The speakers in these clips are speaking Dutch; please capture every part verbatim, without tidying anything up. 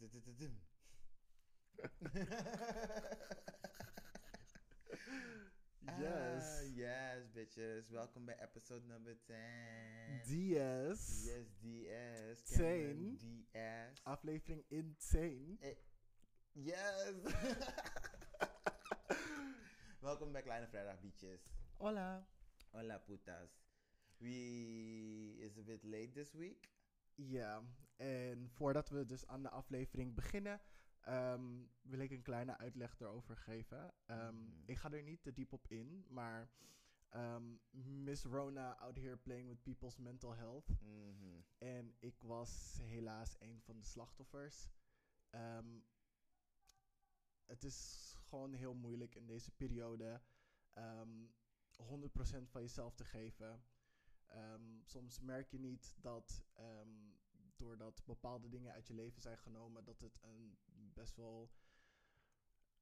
Yes. Uh, yes, bitches. Welkom bij episode number ten. D S. Yes, D S. Kevin, D S. Aflevering insane. Eh, yes. Welkom bij Kleine Vrijdag Beaches. Hola. Hola, putas. We is a bit late this week. Ja, yeah. En voordat we dus aan de aflevering beginnen, um, wil ik een kleine uitleg erover geven. Um, mm-hmm. Ik ga er niet te diep op in, maar um, Miss Rona out here playing with people's mental health. Mm-hmm. En ik was helaas een van de slachtoffers. Um, het is gewoon heel moeilijk in deze periode um, honderd procent van jezelf te geven. Um, soms merk je niet dat um, doordat bepaalde dingen uit je leven zijn genomen, dat het een best wel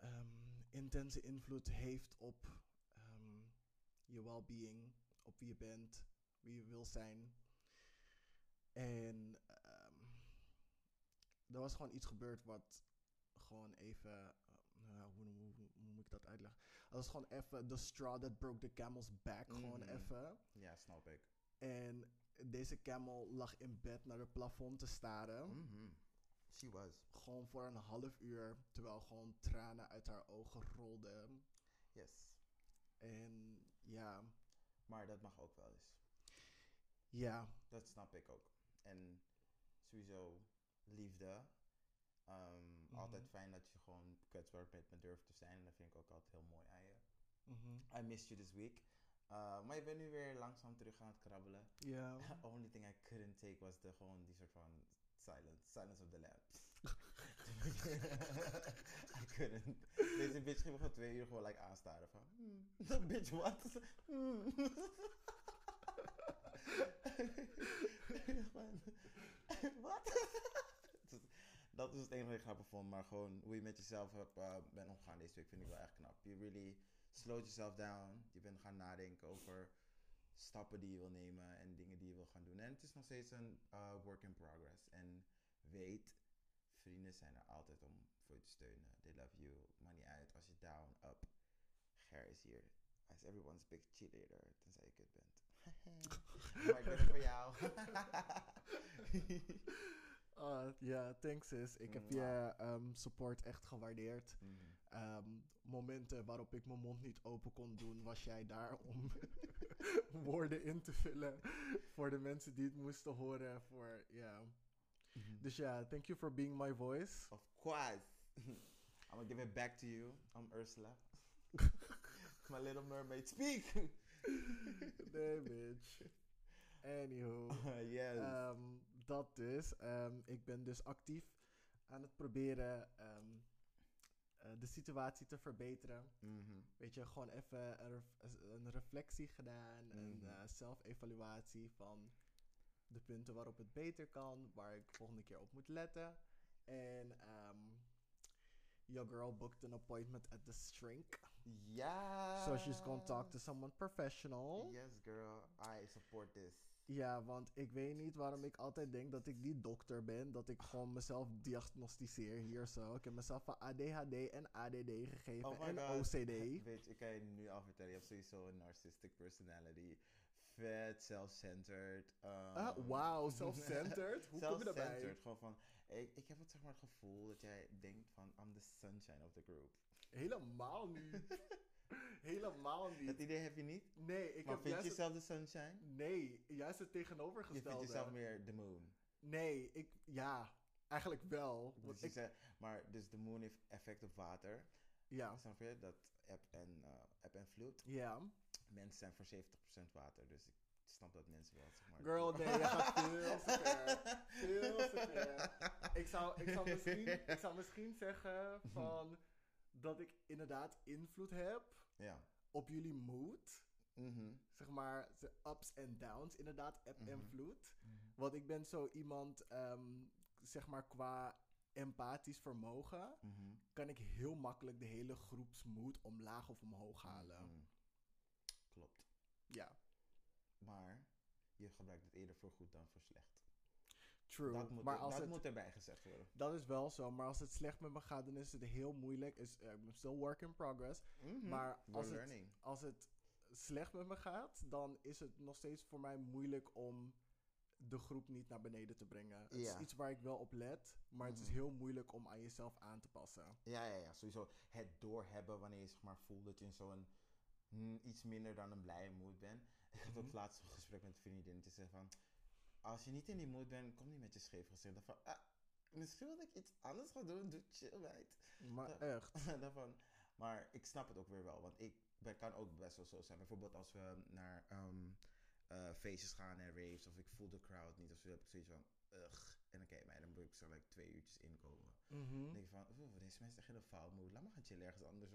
um, intense invloed heeft op um, je well-being, op wie je bent, wie je wil zijn. En um, er was gewoon iets gebeurd wat gewoon even, uh, hoe, hoe, hoe moet ik dat uitleggen? Dat was gewoon even the straw that broke the camel's back, mm-hmm. gewoon even. Ja, snap ik. En deze camel lag in bed naar het plafond te staren. Mm-hmm. She was. Gewoon voor een half uur, terwijl gewoon tranen uit haar ogen rolden. Yes. En ja. Maar dat mag ook wel eens. Ja. Dat snap ik ook. En sowieso liefde. Um, mm-hmm. Altijd fijn dat je gewoon kwetsbaar bent en durft te zijn. En dat vind ik ook altijd heel mooi aan je. Mm-hmm. I missed you this week. Uh, maar je bent nu weer langzaam terug aan het krabbelen. Ja. Yeah. Only thing I couldn't take was de, gewoon die soort van silence, silence of the lambs. I couldn't. Deze bitch ging me gewoon twee uur gewoon like aanstaren van. Mm. Bitch, what? Mm. Wat? Dat is het enige wat ik grappig vond. Maar gewoon hoe je met jezelf hebt, uh, bent omgegaan deze week vind ik wel echt knap. Je really slowed yourself down. Je bent gaan nadenken over stappen die je wil nemen en dingen die je wil gaan doen. En het is nog steeds een uh, work in progress. En weet, vrienden zijn er altijd om voor je te steunen. They love you. Maakt niet uit als je down, up. Ger is hier. Hij is everyone's big cheerleader. Tenzij je kut bent. Maar ik ben er voor jou. Ja, uh, yeah, thanks sis. Ik heb je um, support echt gewaardeerd. Mm. Um, momenten waarop ik mijn mond niet open kon doen, was jij daar om woorden in te vullen voor de mensen die het moesten horen. Voor, yeah. mm-hmm. Dus ja, yeah, thank you for being my voice. Of course. I'm gonna give it back to you. I'm Ursula. My little mermaid, speak! Damn bitch. Anywho, uh, yes. um, dat dus. Um, ik ben dus actief aan het proberen um, uh, de situatie te verbeteren. Mm-hmm. Weet je, gewoon even een, ref- een reflectie gedaan, mm-hmm. een uh, zelfevaluatie van de punten waarop het beter kan, waar ik de volgende keer op moet letten. En um, your girl booked an appointment at the shrink. Yeah. So she's gonna talk to someone professional. Yes, girl. I support this. Ja, want ik weet niet waarom ik altijd denk dat ik die dokter ben. Dat ik gewoon mezelf diagnosticeer hier zo. Ik heb mezelf van A D H D en A D D gegeven oh en God. O C D. Weet je, ik kan je nu al vertellen. Je hebt sowieso een narcissistic personality. Vet, self-centered. Um... Ah, wauw, self-centered? Hoe kom je daarbij? Self-centered, gewoon van... Ik, ik heb het, zeg maar, het gevoel dat jij denkt van... I'm the sunshine of the group. Helemaal niet. Helemaal niet. Dat idee heb je niet? Nee, ik maar heb vind je jezelf het... de sunshine? Nee, juist het tegenovergestelde. Je vindt jezelf meer de moon? Nee, ik... Ja, eigenlijk wel. Dus ik... zei, maar dus de moon heeft effect op water. Ja. Snap je? Dat eb en, uh, eb en vloed. Ja. Mensen zijn voor zeventig procent water, dus ik snap dat mensen wel, zeg maar... Girl, nee, je gaat veel te ver. Veel te ver. Ik zou, ik zou, misschien, ik zou misschien zeggen van... dat ik inderdaad invloed heb ja. op jullie mood. Mm-hmm. Zeg maar, de ups en downs, inderdaad, eb mm-hmm. en vloed. Mm-hmm. Want ik ben zo iemand, um, zeg maar, qua empathisch vermogen... Mm-hmm. kan ik heel makkelijk de hele groepsmood omlaag of omhoog halen. Mm-hmm. Klopt. Ja. Maar je gebruikt het eerder voor goed dan voor slecht. True. Dat moet, maar als dat het, moet erbij gezegd worden. Dat is wel zo. Maar als het slecht met me gaat, dan is het heel moeilijk. Is uh, still work in progress. Mm-hmm. Maar als het, als het slecht met me gaat, dan is het nog steeds voor mij moeilijk om de groep niet naar beneden te brengen. Het ja. is iets waar ik wel op let, maar mm-hmm. het is heel moeilijk om aan jezelf aan te passen. Ja, ja, ja. Sowieso het doorhebben wanneer je zeg maar voelt dat je in zo'n mm, iets minder dan een blije mood bent. Ik had ook laatst een gesprek met een vriendin te zeggen van, als je niet in die mood bent, kom niet met je scheef gezicht. Dan van, ah, misschien wil ik iets anders gaan doen, doe chill, meid. Maar dan, echt. Dan van, maar ik snap het ook weer wel, want ik ben, kan ook best wel zo zijn. Bijvoorbeeld als we naar um, uh, feestjes gaan en raves, of ik voel de crowd niet, of zo, heb ik zoiets van, ugh. En dan kijk mij, dan moet ik zo like, twee uurtjes inkomen. Mm-hmm. Dan denk ik van, oh, deze mensen zijn echt een foutmoed, laat maar gaan chillen ergens anders.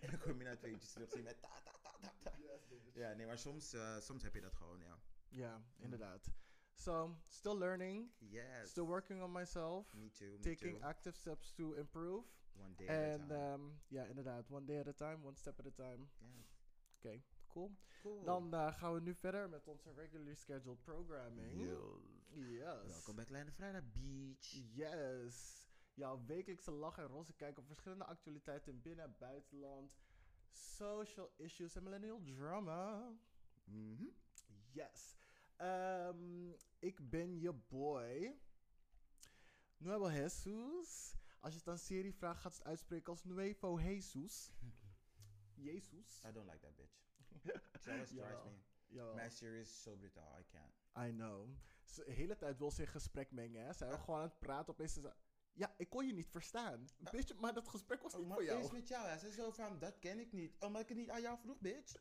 En dan kom je na twee uurtjes terug zien met ta ta ta ta ta. Yes, ja, nee, maar soms, uh, soms heb je dat gewoon, ja. Ja, inderdaad. So, still learning. Yes. Still working on myself. Me too. Me taking too. active steps to improve. One day at and, a time. Um, ja, inderdaad. One day at a time. One step at a time. Yes. Oké, okay, cool. cool. Dan uh, gaan we nu verder met onze regularly scheduled programming. Yes. yes. Welkom bij Kleine Vrijdag Beach. Yes. Jouw wekelijkse lach en roze kijk op verschillende actualiteiten in binnen- en buitenland. Social issues en millennial drama. Mhm. Yes. Um, ik ben je boy. Nuevo Jesus. Als je het aan serie vraagt, gaat het uitspreken als Nuevo Jesus. Jesus. I don't like that bitch. She always tries me. Jawel. My series is so brutal, I can't. I know. De hele tijd wil ze in gesprek mengen, hè. Zij uh, gewoon aan het praten, opeens is ja, ik kon je niet verstaan. Uh, bitch, maar dat gesprek was oh, niet voor jou. Maar is met jou, hè. Ze is zo van, dat ken ik niet. Omdat ik het niet aan jou vroeg, bitch.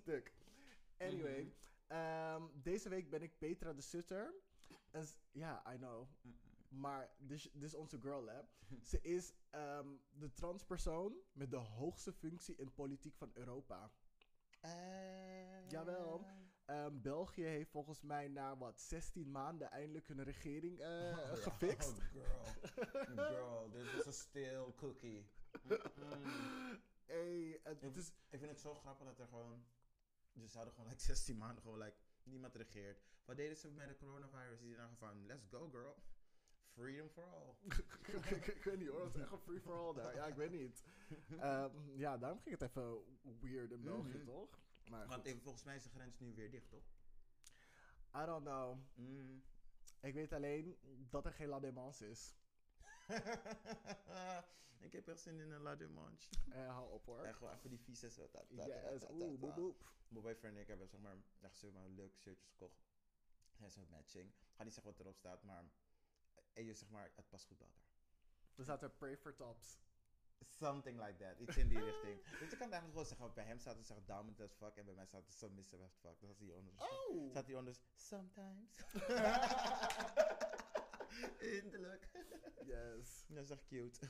Stuk. Anyway. Mm-hmm. Um, deze week ben ik Petra de Sutter. Ja, yeah, I know. Maar dit is onze girl, hè. Ze is um, de transpersoon met de hoogste functie in politiek van Europa. Uh... Jawel. Um, België heeft volgens mij na wat zestien maanden eindelijk hun regering uh, oh, gefixt. Oh, girl. Girl, this is a stale cookie. Mm-hmm. Hey, het ik, is... ik vind het zo grappig dat er gewoon... Dus ze hadden gewoon like, zestien maanden, gewoon like, niemand regeert. Wat deden ze met de coronavirus? Die dachten van, let's go girl. Freedom for all. ik, ik weet niet hoor, dat is echt een free for all daar. Ja, ik weet niet. Um, ja, daarom ging het even weird in België, mm-hmm. toch? Maar want even, volgens mij is de grens nu weer dicht, toch? I don't know. Mm. Ik weet alleen dat er geen La Démence is. Ik heb echt zin in een La Démence. Eh, hou op hoor. Echt gewoon even die vieze zo. Yes, oeh, boep, boep. Mijn boyfriend en ik hebben zeg maar, echt zo maar leuke shirtjes gekocht. En zo'n matching. Ik ga niet zeggen wat erop staat, maar, en je, zeg maar het past goed bij elkaar. Er staat er pray for tops. Something like that. Iets in die richting. Dus je kan het eigenlijk gewoon zeggen, bij hem staat er zeg down with that fuck en bij mij staat er submissive as fuck. Dat is hier onder. Oh! Staat hier onder sometimes. Eindelijk. Yes. Dat is echt cute.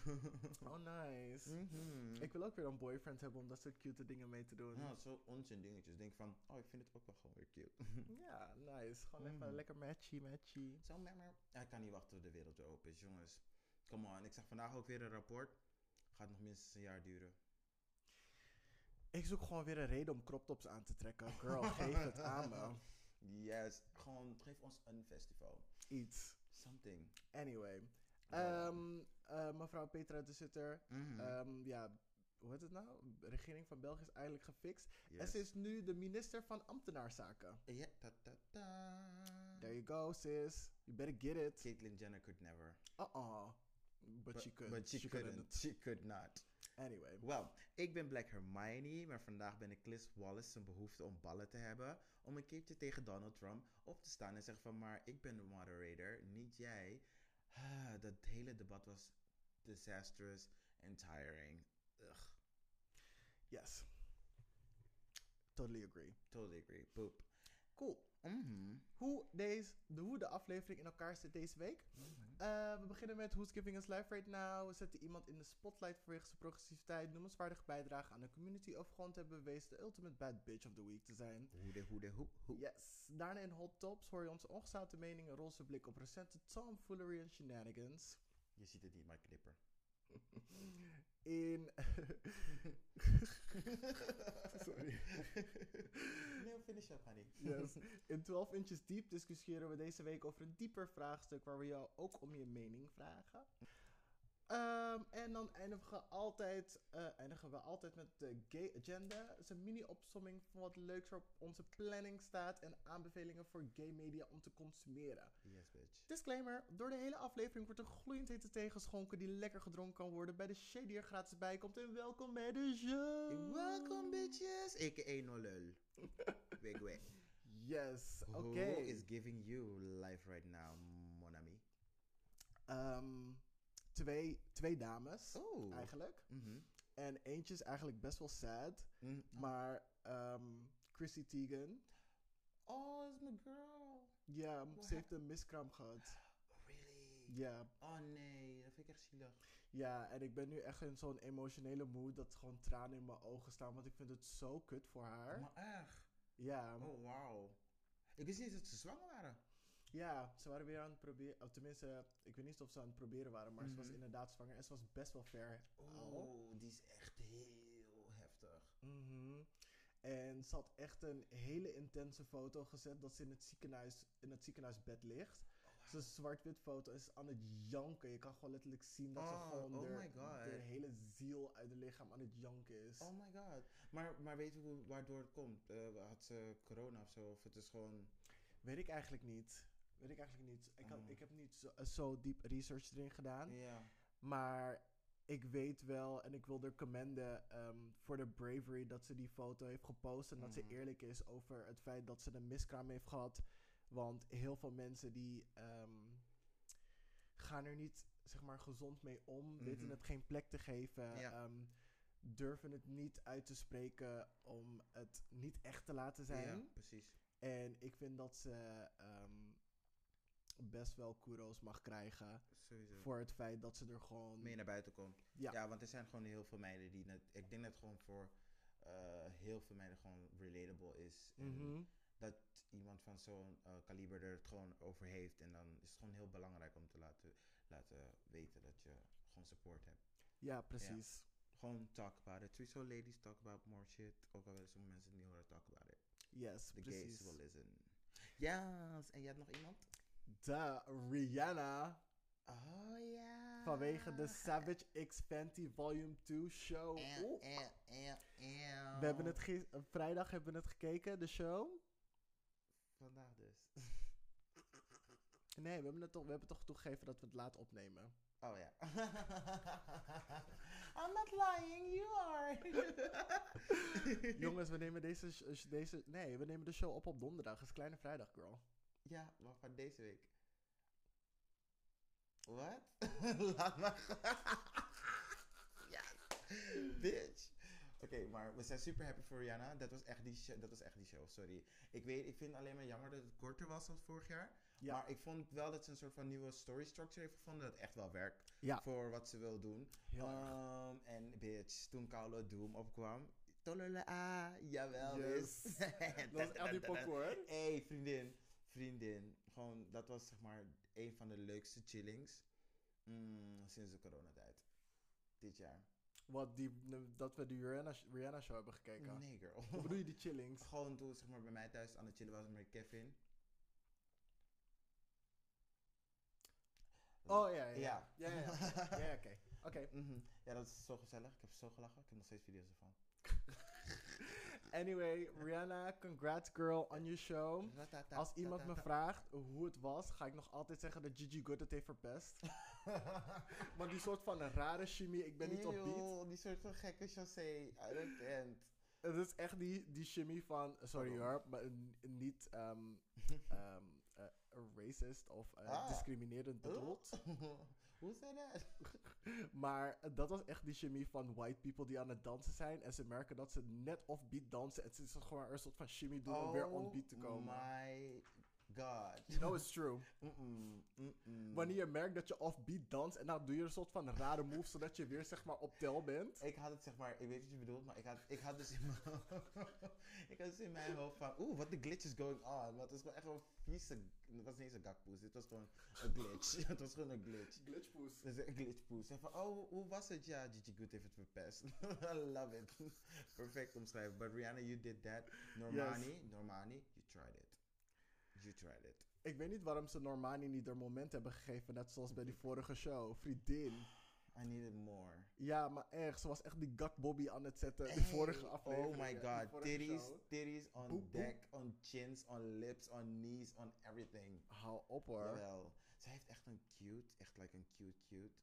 Oh, nice. Mm-hmm. Ik wil ook weer een boyfriend hebben om dat soort cute dingen mee te doen. Ja, zo onzin dingetjes. Denk van, oh, ik vind het ook wel gewoon weer cute. Ja, nice. Gewoon mm. even lekker matchy, matchy. Zo, maar ik kan niet wachten tot de wereld weer open is, jongens. Come on. Ik zag vandaag ook weer een rapport. Gaat nog minstens een jaar duren. Ik zoek gewoon weer een reden om croptops aan te trekken. Girl, geef het aan me. Yes. Gewoon, geef ons een festival. Iets. Something. Anyway. Um, uh, mevrouw Petra de Sutter. Mm-hmm. Um, ja, hoe heet het nou? De regering van België is eindelijk gefixt. Yes. En ze is nu de minister van ambtenaarzaken. Yeah, ta, ta, ta. There you go, sis. You better get it. Caitlin Jenner could never. Uh-uh. But, but she could. But she, she couldn't. couldn't. She could not. Anyway. Wel, ik ben Black Hermione, maar vandaag ben ik Chris Wallace zijn behoefte om ballen te hebben. Om een keertje tegen Donald Trump op te staan en zeggen van, maar ik ben de moderator, niet jij. Ah, dat hele debat was disastrous en tiring. Ugh. Yes. Totally agree. Totally agree. Boop. Cool. Mm-hmm. Hoe, deze, de, hoe de aflevering in elkaar zit deze week. Mm-hmm. Uh, we beginnen met Who's Giving Us Life Right Now. We zetten iemand in de spotlight vanwege zijn progressiviteit, noemenswaardige bijdrage aan de community of gewoon te hebben bewezen de ultimate bad bitch of the week te zijn. Hoede, hoede, hoe, hoe. Yes. Daarna in Hot Tops hoor je onze ongezouten mening, een roze blik op recente tomfoolery en shenanigans. Je ziet het niet, maar knipper. In... Sorry. No, finish up, honey. Yes. In twaalf Inches Diep discussiëren we deze week over een dieper vraagstuk waar we jou ook om je mening vragen. Um, en dan eindigen we, altijd, uh, eindigen we altijd met de Gay Agenda. Dat is een mini-opsomming van wat leuks op onze planning staat en aanbevelingen voor gay media om te consumeren. Yes, bitch. Disclaimer, door de hele aflevering wordt een gloeiend hete thee geschonken die lekker gedronken kan worden bij de shade die er gratis bij komt. En welkom bij de show! Welkom, bitches! A K A no lul. Weg, weg. Yes, oké. Okay. Who is giving you life right now, mon ami? Um... Twee, twee dames, oh. eigenlijk. Mm-hmm. En eentje is eigenlijk best wel sad. Mm-hmm. Maar um, Chrissy Teigen. Oh, dat is mijn girl. Ja, yeah, ze heeft een miskraam gehad. Really? Ja. Yeah. Oh nee, dat vind ik echt zielig. Ja, en ik ben nu echt in zo'n emotionele mood dat gewoon tranen in mijn ogen staan. Want ik vind het zo kut voor haar. Maar echt? Ja. Oh, wauw. Ik wist niet dat ze zwanger waren. Ja, ze waren weer aan het proberen, oh, tenminste, ik weet niet of ze aan het proberen waren, maar mm-hmm. ze was inderdaad zwanger en ze was best wel ver. Oh, oh. Die is echt heel heftig. Mm-hmm. En ze had echt een hele intense foto gezet dat ze in het ziekenhuis, in het ziekenhuisbed ligt. Oh, wow. Ze is een zwart-wit foto en ze is aan het janken. Je kan gewoon letterlijk zien dat oh, ze gewoon oh de, de hele ziel uit het lichaam aan het janken is. Oh my god. Maar, maar weet je waardoor het komt? Uh, had ze corona of zo? Of het is gewoon... Weet ik eigenlijk niet. Weet ik eigenlijk niet. Ik, had, oh. ik heb niet zo, zo diep research erin gedaan. Yeah. Maar ik weet wel, en ik wil haar commenden voor um, de bravery dat ze die foto heeft gepost. En mm. dat ze eerlijk is over het feit dat ze een miskraam heeft gehad. Want heel veel mensen die um, gaan er niet, zeg maar, gezond mee om. Mm-hmm. Weten het geen plek te geven. Yeah. Um, durven het niet uit te spreken om het niet echt te laten zijn. Ja, precies. En ik vind dat ze um, best wel kudos mag krijgen. Sowieso. Voor het feit dat ze er gewoon... mee naar buiten komt. Ja, ja, want er zijn gewoon heel veel meiden die... Net, ik denk dat het gewoon voor uh, heel veel meiden gewoon relatable is. Mm-hmm. En dat iemand van zo'n uh, kaliber er het gewoon over heeft. En dan is het gewoon heel belangrijk om te laten, laten weten dat je gewoon support hebt. Ja, precies. Ja. Gewoon talk about it. Sowieso ladies talk about more shit. Ook al willen sommige mensen het niet horen, talk about it. Yes, the precies. Gays will listen. Yes, en jij hebt nog iemand? De Rihanna. Oh ja. Yeah. Vanwege de Savage X Fenty Volume two show. Ew, ew, ew, ew. We hebben het ge- vrijdag hebben we het gekeken, de show. Vandaag dus. Nee, we hebben, het toch, we hebben toch toegegeven dat we het laat opnemen. Oh ja. I'm not lying, you are. Jongens, we nemen deze, deze... Nee, we nemen de show op op donderdag. Het is Kleine Vrijdag, girl. Ja, maar van deze week. Wat? Laat maar gaan. Ja. Bitch. Oké, okay, maar we zijn super happy voor Rihanna. Dat was echt die show, dat was echt die show, sorry. Ik weet, ik vind alleen maar jammer dat het korter was dan vorig jaar. Ja. Maar ik vond wel dat ze een soort van nieuwe story structure heeft gevonden. Dat echt wel werkt. Ja. Voor wat ze wil doen. Ja. Um, en bitch, toen Carlo Doom opkwam. Tolala, jawel. Yes. Dus. Dat was echt die pokoe, hoor. Hé, vriendin. Vriendin. Gewoon, dat was zeg maar een van de leukste chillings. Mm, sinds de coronatijd. Dit jaar. Wat, die, dat we de Rihanna, Rihanna show hebben gekeken? Nee, girl. Wat bedoel je, die chillings? Gewoon toen, zeg maar, bij mij thuis aan het chillen was met Kevin. Oh, ja, ja. Ja, ja, ja. Ja, ja, oké. Oké. Mm-hmm. Ja, dat is zo gezellig. Ik heb zo gelachen. Ik heb nog steeds video's ervan. Anyway, Rihanna, congrats girl on your show. Als iemand me vraagt hoe het was, ga ik nog altijd zeggen dat Gigi Good het heeft verpest. Maar die soort van rare chimie, ik ben niet op beat. Die soort van gekke chassé, uit het end. Het is echt die, die chimie van, sorry hoor, maar niet um, um, uh, racist of uh, ah. discriminerend bedoeld. Hoe zei dat? Maar dat was echt die chimie van white people die aan het dansen zijn. En ze merken dat ze net off-beat dansen. En ze is gewoon een soort van chimie doen oh om weer on-beat te komen. My God. You know it's true. Mm-mm, mm-mm. Wanneer je merkt dat je offbeat danst en dan doe je een soort van rare move, zodat je weer zeg maar op tel bent. Ik had het zeg maar, ik weet wat je bedoelt, maar ik had, ik had dus in mijn ik had dus in mijn hoofd van, oeh, what the glitch is going on. Want het was gewoon echt wel vieze, het was niet eens een gakpoes, het was gewoon een glitch. Het was gewoon een glitch. Glitchpoes. Dus een glitchpoes. En van, oh, hoe was het? Ja, Gigi Good heeft het verpest. I love it. Perfect omschrijven. But Rihanna, you did that. Normani, yes. Normani, you tried it. You tried it. Ik weet niet waarom ze Normani niet haar moment hebben gegeven. Net zoals bij die vorige show. Vriendin. I needed more. Ja, maar echt. Ze was echt die gak Bobby aan het zetten. Hey. De vorige aflevering. Oh my god. Titties, titties on boop, deck, boop. On chins, on lips, on knees, on everything. Hou op hoor. Jawel. Ze heeft echt een cute, echt like een cute cute.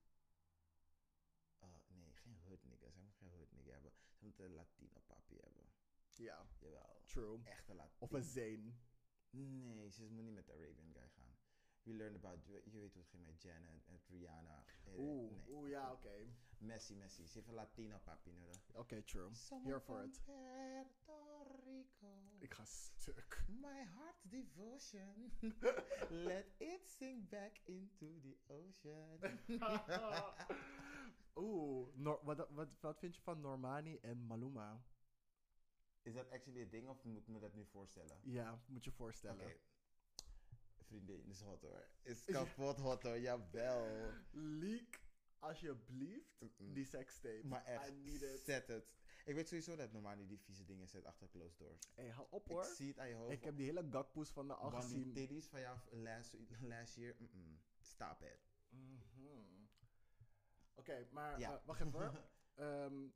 Uh, nee, geen hood nigga. Ze moet geen hood nigga hebben. Ze moet een Latino papi hebben. Ja. Jawel. True. Echt een Latino. Of een Zane. Nee, ze moet niet met de Arabian guy gaan. We learned about, je, je weet hoe het ging met Janet en Rihanna. Oeh, nee. Oeh, ja, oké. Okay. Messi, Messi. Ze heeft een Latino papi nodig. Oké, okay, true. Someone here for it. Puerto Rico. Ik ga stuk. My heart's devotion. Let it sink back into the ocean. Oeh, Nor- wat, wat, wat vind je van Normani en Maluma? Is dat actually een ding of moet ik me dat nu voorstellen? Ja, moet je voorstellen. Oké. Okay. Vriendin, is hot hoor. Is kapot hot hoor, jawel. Leak, alsjeblieft, mm-mm. Die sextape. Maar echt, zet het. Ik weet sowieso dat Normani die vieze dingen zet achter closed doors. Hé, hey, hou op hoor. Ik zie het aan je hoofd. Ik heb die hele gakpoes van de al gezien. Van die titties van jou last, last year, mm-mm. Stop it. Mm-hmm. Oké, okay, maar ja. uh, wacht even hoor. um,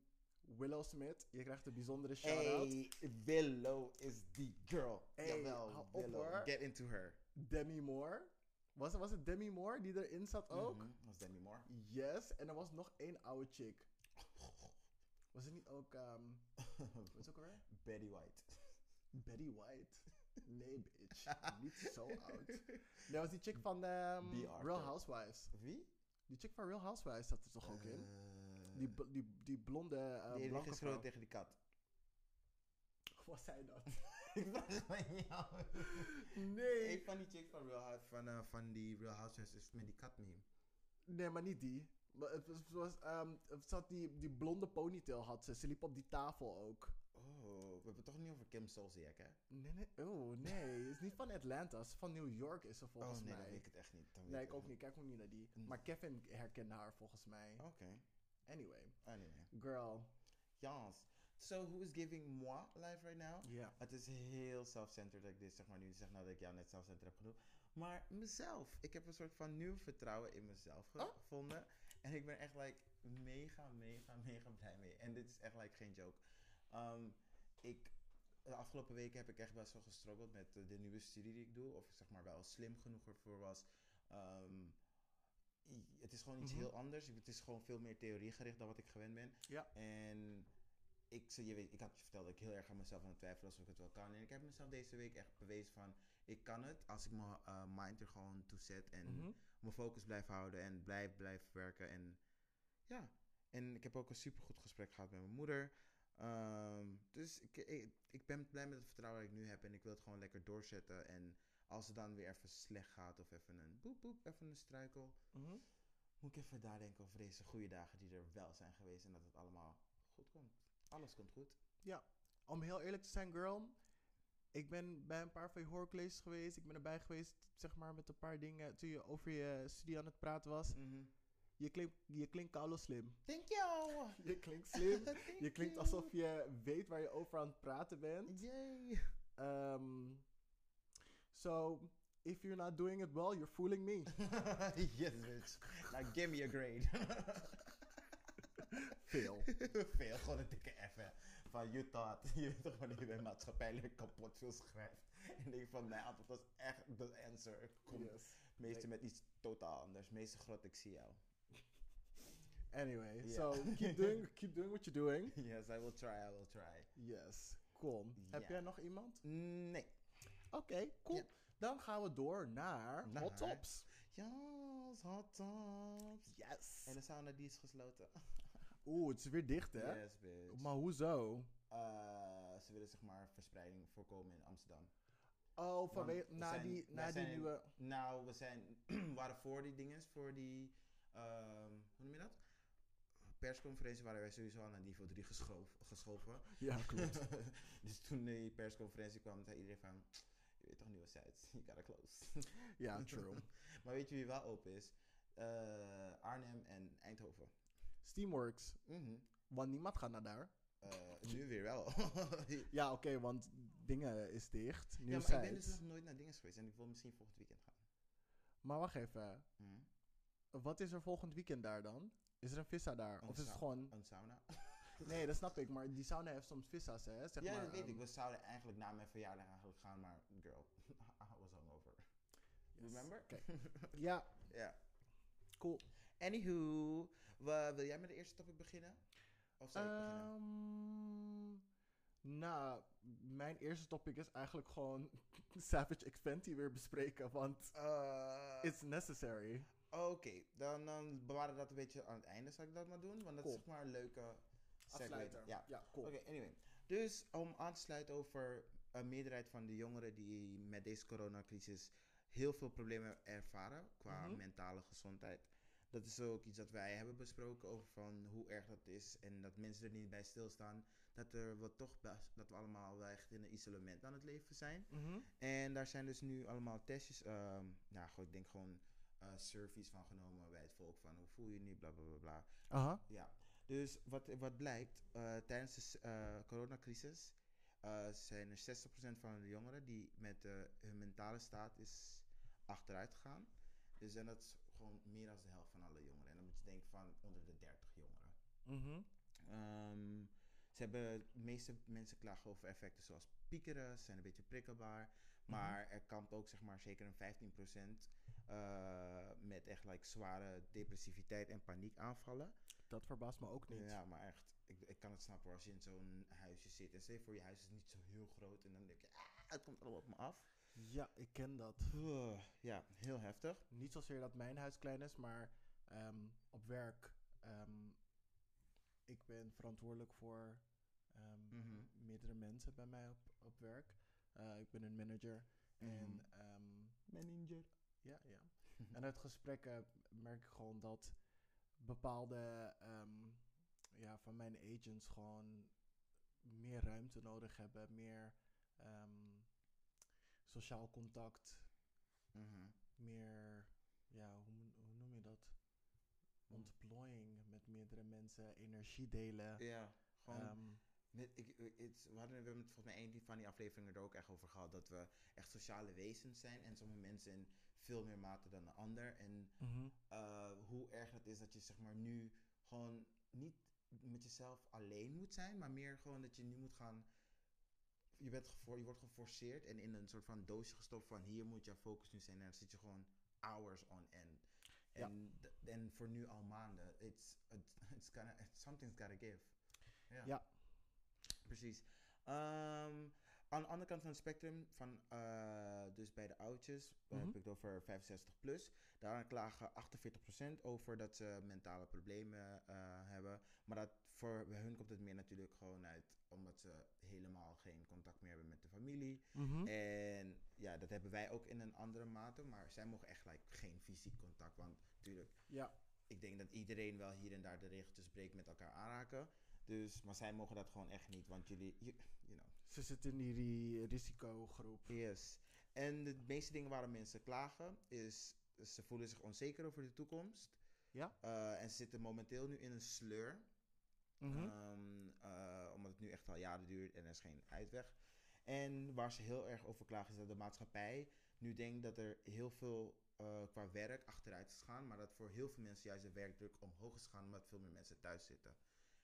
Willow Smith, je krijgt een bijzondere shout-out. Hey, Willow is die girl. Hey, jawel, Willow, get into her. Demi Moore. Was, was het Demi Moore die erin zat ook? Mm-hmm, was Demi Moore. Yes, en er was nog één oude chick. Was het niet ook... Um, wat is ook alweer? Betty White. Betty White? Nee, bitch. Niet zo oud. Nee, was die chick van um, Real Housewives. Wie? Die chick van Real Housewives zat er toch ook uh, in? Die, bl- die, die blonde, uh, die blanke vrouw. Die tegen die kat. Was zij dat? Ik dacht van jou. Nee. Een van die chicks van Real House, van, uh, van die Real Housewives is met die kat meme. Nee, maar niet die. Maar het was, was um, het zat die, die blonde ponytail had ze. Ze liep op die tafel ook. Oh, we hebben het toch niet over Kim Solziak, hè? Nee, nee. Oh, nee. Het is niet van Atlanta. Het is van New York is ze volgens mij. Oh, nee, dat weet ik het echt niet. Nee, ik ook niet. Kijk ook niet naar die. Maar Kevin herkende haar volgens mij. Oké. Okay. Anyway. Anyway. Girl. Jans. So, who is giving moi life right now? Ja. Yeah. Het is heel self-centered dat ik dit zeg maar nu zeg, nou dat ik jou net self-centered heb genoemd. Maar mezelf. Ik heb een soort van nieuw vertrouwen in mezelf ge- oh. gevonden. En ik ben echt like mega, mega, mega blij mee. En dit is echt like geen joke. Um, ik, de afgelopen weken heb ik echt best wel gestruggeld met de, de nieuwe studie die ik doe. Of ik zeg maar wel slim genoeg ervoor was. Um, i- het is gewoon iets mm-hmm. heel anders. Het is gewoon veel meer theoriegericht dan wat ik gewend ben. Ja. En ik, je weet, ik had je verteld dat ik heel erg aan mezelf aan het twijfelen was of ik het wel kan. En ik heb mezelf deze week echt bewezen van, ik kan het als ik mijn uh, mind er gewoon toe zet. En mm-hmm. mijn focus blijf houden en blijf, blijf werken. En ja, en ik heb ook een supergoed gesprek gehad met mijn moeder. Um, dus ik, ik, ik ben blij met het vertrouwen dat ik nu heb en ik wil het gewoon lekker doorzetten. En als het dan weer even slecht gaat of even een boep boep, even een struikel, mm-hmm. moet ik even nadenken over deze goede dagen die er wel zijn geweest en dat het allemaal goed komt. Alles komt goed. Ja, om heel eerlijk te zijn, girl, ik ben bij een paar van je hoorcolleges geweest. Ik ben erbij geweest, zeg maar, met een paar dingen toen je over je studie aan het praten was. Mm-hmm. Je klinkt, je klinkt koude slim. Thank you. Je klinkt slim. Je klinkt alsof je weet waar je over aan het praten bent. Yay. Um, so, if you're not doing it well, you're fooling me. Yes, bitch. Now give me a grade. Veel. Veel, gewoon een dikke F, hè. Van, you thought. Je weet toch wanneer je bij maatschappijleer kapot veel schrijft. En denk van, nee, dat was echt de answer. Kom, yes. Meestal met iets totaal anders. Meestal grot, ik zie jou. Anyway, yeah. So keep doing, keep doing what you're doing. Yes, I will try, I will try. Yes, cool. Yeah. Heb jij nog iemand? Nee. Oké, okay, cool. Yeah. Dan gaan we door naar, naar Hot Tops. Yes, Hot Tops. Yes. En de sauna die is gesloten. Oeh, het is weer dicht, hè? Yes, bitch. Maar hoezo? Uh, ze willen zeg maar verspreiding voorkomen in Amsterdam. Oh, vanwege, na, zijn, die, na zijn, die nieuwe... Nou, we zijn, waren voor die dinges, voor die, um, hoe noem je dat? Persconferentie waren wij sowieso al naar niveau drie geschoven. geschoven. Ja, klopt. Dus toen die persconferentie kwam, zei iedereen van, je weet toch nieuwe sites, you gotta close. Ja, true. Maar weet je wie wel open is? Uh, Arnhem en Eindhoven. Steamworks. Mm-hmm. Want niemand gaat naar daar. Uh, nu weer wel. Ja, oké, okay, want dingen is dicht. Nieuwe ja, maar sites. Ik ben dus nog nooit naar dingen geweest en ik wil misschien volgend weekend gaan. Maar wacht even. Mm. Wat is er volgend weekend daar dan? Is er een vissa daar? Een of is sa- het gewoon... Een sauna? Nee, dat snap ik. Maar die sauna heeft soms vissa's, hè? Zeg ja, maar, dat weet um... ik. We zouden eigenlijk na mijn verjaardag eigenlijk gaan, maar girl, I was hungover. Yes. Remember? Okay. Ja. Ja. Cool. Anywho, we, wil jij met de eerste topic beginnen? Of zal ik um, beginnen? Nou, mijn eerste topic is eigenlijk gewoon Savage X Fenty weer bespreken, want uh, it's necessary. Oké, okay, dan, dan bewaren we dat een beetje aan het einde, zal ik dat maar doen, want dat cool. is zeg maar een leuke afsluiter. Ja, ja cool. Oké, okay, anyway. Dus om aan te sluiten over een meerderheid van de jongeren die met deze coronacrisis heel veel problemen ervaren qua mm-hmm. mentale gezondheid. Dat is ook iets dat wij hebben besproken over van hoe erg dat is en dat mensen er niet bij stilstaan. Dat, er wat toch best, dat we allemaal wel echt in een isolement aan het leven zijn. Mm-hmm. En daar zijn dus nu allemaal testjes, uh, nou goed, ik denk gewoon uh, surveys van genomen bij het volk van hoe voel je je nu, bla bla bla bla. Aha. Ja. Dus wat, wat blijkt, uh, tijdens de uh, coronacrisis uh, zijn er zestig procent van de jongeren die met uh, hun mentale staat is achteruit gegaan. Dus en dat is gewoon meer dan de helft van alle jongeren. En dan moet je denken van onder de dertig jongeren. Mm-hmm. Um, ze hebben, de meeste mensen klagen over effecten zoals piekeren, ze zijn een beetje prikkelbaar. Maar mm-hmm. er kampt ook zeg maar zeker een vijftien procent uh, met echt like, zware depressiviteit en paniekaanvallen. Dat verbaast me ook niet. Ja, maar echt, ik, ik kan het snappen als je in zo'n huisje zit. En stel voor, je huis is niet zo heel groot en dan denk je, ah, het komt allemaal op me af. Ja, ik ken dat. Uh, ja, heel heftig. Niet zozeer dat mijn huis klein is, maar um, op werk. Um, ik ben verantwoordelijk voor um, mm-hmm. meerdere mensen bij mij op, op werk. Uh, ik ben een manager. Mm-hmm. En, um, manager. Ja, ja. En uit gesprekken merk ik gewoon dat bepaalde um, ja, van mijn agents gewoon meer ruimte nodig hebben. Meer... Um, sociaal contact, mm-hmm. meer, ja, hoe, hoe noem je dat? Ontplooiing met meerdere mensen, energie delen. Ja, gewoon. Um, met, ik, het, we hadden we het volgens mij een van die afleveringen er ook echt over gehad, dat we echt sociale wezens zijn en sommige mensen in veel meer mate dan de ander. En mm-hmm. uh, hoe erg het is dat je zeg maar nu gewoon niet met jezelf alleen moet zijn, maar meer gewoon dat je nu moet gaan... Je, bent gefor- je wordt geforceerd en in een soort van doosje gestopt van hier moet jouw focus nu zijn. En dan zit je gewoon hours on end. En ja. voor nu al maanden. It's, it's gonna, something's gotta give. Yeah. Ja. Precies. Um, aan de andere kant van het spectrum, van, uh, dus bij de oudjes, mm-hmm. heb ik het over vijfenzestig plus. Daaraan klagen achtenveertig procent over dat ze mentale problemen uh, hebben. Maar dat voor hun komt het meer natuurlijk gewoon uit, omdat ze helemaal geen contact meer hebben met de familie. Mm-hmm. En ja, dat hebben wij ook in een andere mate. Maar zij mogen echt like, geen fysiek contact. Want natuurlijk, ja. ik denk dat iedereen wel hier en daar de regeltjes breekt met elkaar aanraken. Dus, maar zij mogen dat gewoon echt niet, want jullie, you, you know. Ze zitten in die risicogroep. Yes. En de meeste dingen waarom mensen klagen is, ze voelen zich onzeker over de toekomst. Ja. Uh, en ze zitten momenteel nu in een sleur. Mm-hmm. Um, uh, omdat het nu echt al jaren duurt en er is geen uitweg. En waar ze heel erg over klagen is dat de maatschappij nu denkt dat er heel veel uh, qua werk achteruit is gegaan. Maar dat voor heel veel mensen juist de werkdruk omhoog is gegaan, omdat veel meer mensen thuis zitten.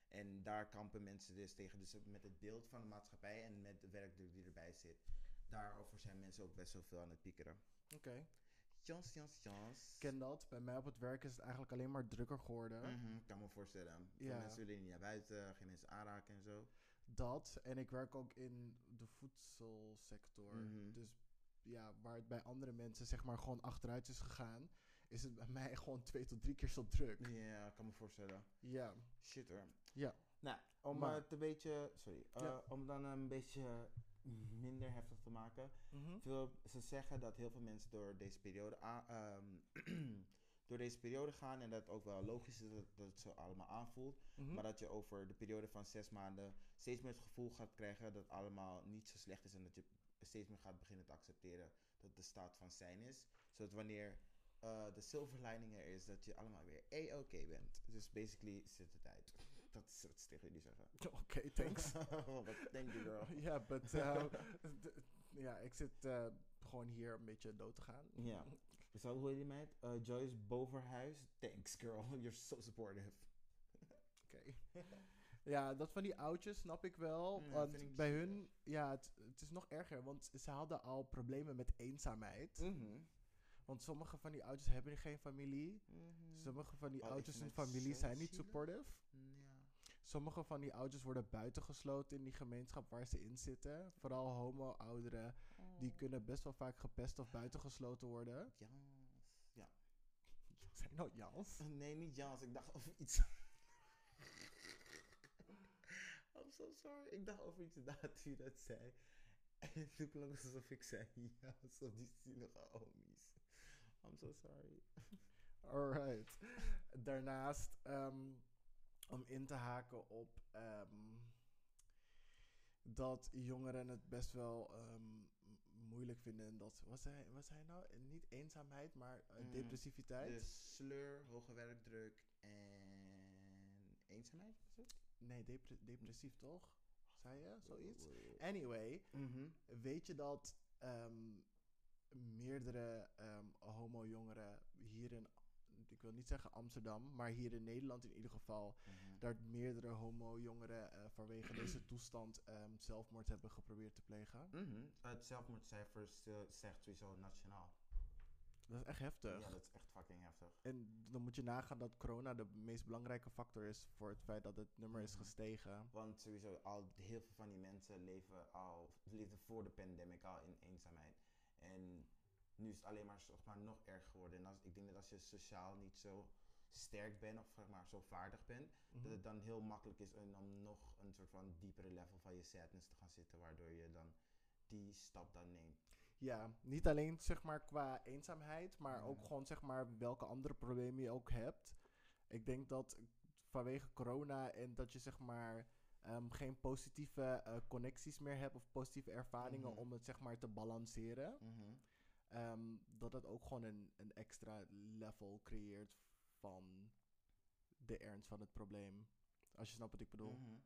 En daar kampen mensen dus tegen. Dus met het beeld van de maatschappij en met de werkdruk die erbij zit. Daarover zijn mensen ook best wel veel aan het piekeren. Oké. Okay. Jans, jans, jans. Ik ken dat. Bij mij op het werk is het eigenlijk alleen maar drukker geworden. Ik mm-hmm, kan me voorstellen. Ja. Veel mensen willen niet naar buiten, geen mensen aanraken en zo. Dat. En ik werk ook in de voedselsector. Mm-hmm. Dus ja, waar het bij andere mensen zeg maar gewoon achteruit is gegaan, is het bij mij gewoon twee tot drie keer zo druk. Ja, yeah, kan me voorstellen. Ja. Yeah. Shit hoor. Ja. Yeah. Nou, om maar, het een beetje... Sorry. Uh, yeah. Om dan een beetje minder heftig te maken. Mm-hmm. Veel, ze zeggen dat heel veel mensen door deze periode a- um, door deze periode gaan en dat het ook wel logisch is dat, dat het zo allemaal aanvoelt. Mm-hmm. Maar dat je over de periode van zes maanden steeds meer het gevoel gaat krijgen dat het allemaal niet zo slecht is en dat je steeds meer gaat beginnen te accepteren dat de staat van zijn is. Zodat wanneer uh, de silver lining er is, dat je allemaal weer A-oké bent. Dus basically zit het uit. Dat is wat ze tegen jullie zeggen. Oké, okay, thanks. Thank you, girl. Ja, yeah, but uh, d- yeah, ik zit uh, gewoon hier een beetje dood te gaan. Ja. Yeah. Zo, hoe heet die meid? Uh, Joyce Boverhuis. Thanks, girl. You're so supportive. Oké. Okay. Ja, dat van die oudjes snap ik wel. Ja, want ik bij hun, wel. Ja, het, het is nog erger. Want ze hadden al problemen met eenzaamheid. Mm-hmm. Want sommige van die oudjes hebben geen familie. Mm-hmm. Sommige van die oh, oudjes en familie zijn niet supportive. Ja. Sommige van die oudjes worden buitengesloten in die gemeenschap waar ze in zitten. Vooral homo-ouderen. Oh. Die kunnen best wel vaak gepest of buitengesloten worden. Jans. Ja. Zijn nou Jans? Nee, niet Jans. Ik dacht over iets... I'm so sorry. Ik dacht over iets dat u dat zei. En toen klonk het alsof ik zei, ja, zo die zielige omies. I'm so sorry. Alright. Daarnaast, um, om in te haken op um, dat jongeren het best wel um, moeilijk vinden. En dat, wat zei, wat zei nou? Niet eenzaamheid, maar uh, depressiviteit. Mm, dus sleur, hoge werkdruk en eenzaamheid, is het? Nee, depre- depressief toch? Zei je? Zoiets? Anyway, mm-hmm. Weet je dat um, meerdere um, homo-jongeren hier in... Ik wil niet zeggen Amsterdam, maar hier in Nederland in ieder geval... Mm-hmm. Dat meerdere homo-jongeren uh, vanwege deze toestand um, zelfmoord hebben geprobeerd te plegen? Mm-hmm. Het zelfmoordcijfer zegt sowieso nationaal. Dat is echt heftig. Ja, dat is echt fucking heftig. En dan moet je nagaan dat corona de meest belangrijke factor is... voor het feit dat het nummer is gestegen. Want sowieso al heel veel van die mensen leven al... leefden voor de pandemic al in eenzaamheid. En nu is het alleen maar, zeg maar nog erger geworden. En als, ik denk dat als je sociaal niet zo sterk bent... of zeg maar zo vaardig bent... Mm-hmm. Dat het dan heel makkelijk is om nog een soort van diepere level van je sadness te gaan zitten... waardoor je dan die stap dan neemt. Ja, niet alleen zeg maar qua eenzaamheid, maar ja. Ook gewoon zeg maar welke andere problemen je ook hebt. Ik denk dat vanwege corona en dat je zeg maar um, geen positieve uh, connecties meer hebt of positieve ervaringen mm-hmm. om het zeg maar te balanceren, mm-hmm. um, dat dat ook gewoon een, een extra level creëert van de ernst van het probleem. Als je snapt wat ik bedoel. Mm-hmm.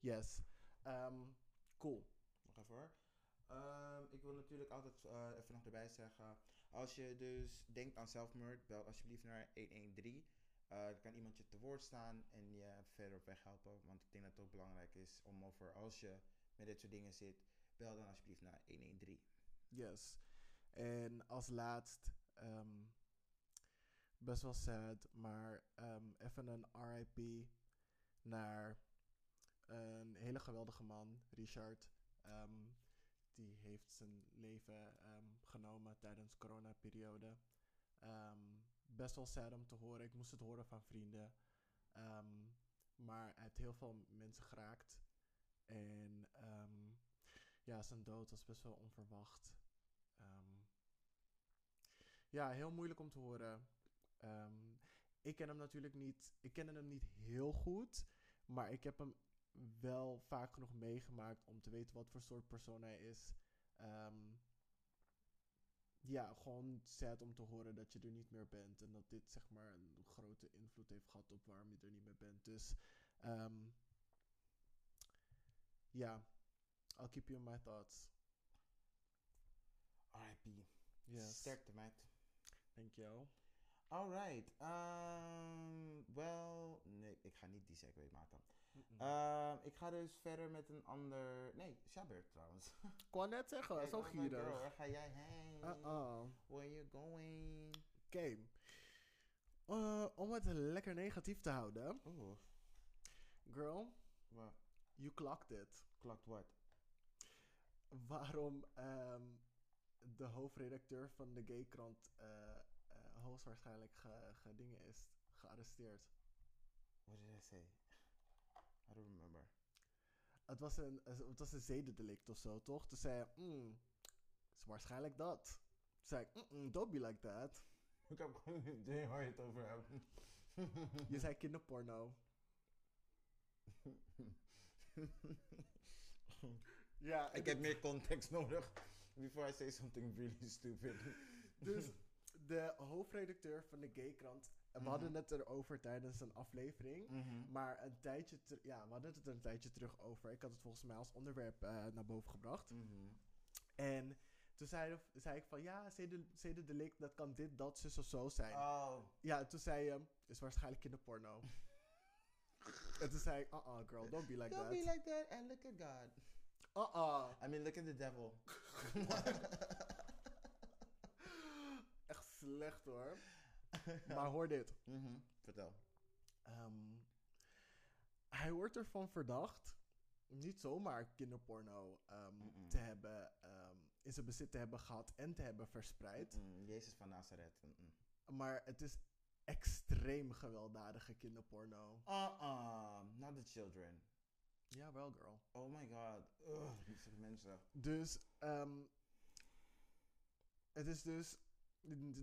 Yes. Um, cool. Nog even hoor. Um, ik wil natuurlijk altijd uh, even nog erbij zeggen, als je dus denkt aan zelfmoord, bel alsjeblieft naar een een drie. Uh, dan kan iemand je te woord staan en je verder op weg helpen, want ik denk dat het ook belangrijk is om over, als je met dit soort dingen zit, bel dan alsjeblieft naar een een drie. Yes. En als laatst, um, best wel sad, maar um, even een R I P naar een hele geweldige man, Richard. Um, Die heeft zijn leven um, genomen tijdens coronaperiode. Um, best wel sad om te horen. Ik moest het horen van vrienden. Um, maar hij heeft heel veel mensen geraakt. En um, ja, zijn dood was best wel onverwacht. Um, ja, heel moeilijk om te horen. Um, ik ken hem natuurlijk niet. Ik ken hem niet heel goed. Maar ik heb hem... wel vaak genoeg meegemaakt om te weten wat voor soort persoon hij is. Um, ja, gewoon sad om te horen dat je er niet meer bent. En dat dit zeg maar een grote invloed heeft gehad op waarom je er niet meer bent. Dus um, ja, I'll keep you in my thoughts. R I P. Yes. Sterkte, meid. Dank jou. Alright, um, wel... Nee, ik ga niet die segue maken. Uh, ik ga dus verder met een ander... Nee, is jouw beurt trouwens. Ik kon net zeggen, hey, zo gierig. Girl, waar ga jij heen? Uh-oh. Where you going? Oké. Okay. Uh, om het lekker negatief te houden. Oeh. Girl. What? You clocked it. Clocked what? Waarom um, de hoofdredacteur van de gaykrant... Uh, Uh, hoogstwaarschijnlijk ge, ge dingen is gearresteerd. What did I say? I don't remember. Het was een, het was een zedendelict of zo, toch? Toen zei hij, mm, is waarschijnlijk dat. Toen zei ik, mm-mm, don't be like that. Ik heb geen idee waar je het over hebt. Je zei kinderporno. Ja, ik heb meer context nodig. Before I say something really stupid. Dus de hoofdredacteur van de Gaykrant... We mm-hmm. hadden het erover tijdens een aflevering. Mm-hmm. Maar een tijdje ter- ja, we hadden het er een tijdje terug over. Ik had het volgens mij als onderwerp uh, naar boven gebracht. Mm-hmm. En toen zei, zei ik van... Ja, zedendelict, dat kan dit, dat, zus of zo zijn. Oh. Ja, toen zei je... Is waarschijnlijk kinderporno. En toen zei ik... Uh-uh, girl, don't be like don't that. Don't be like that and look at God. Uh-uh. I mean, look at the devil. Echt slecht hoor. Maar hoor dit. Mm-hmm. Vertel. Um, hij wordt ervan verdacht niet zomaar kinderporno um, te hebben, um, in zijn bezit te hebben gehad en te hebben verspreid. Mm-mm. Jezus van Nazareth. Mm-mm. Maar het is extreem gewelddadige kinderporno. Uh-uh. Not the children. Ja, wel, girl. Oh my god. Ugh, die soort mensen. Dus, um, het is dus...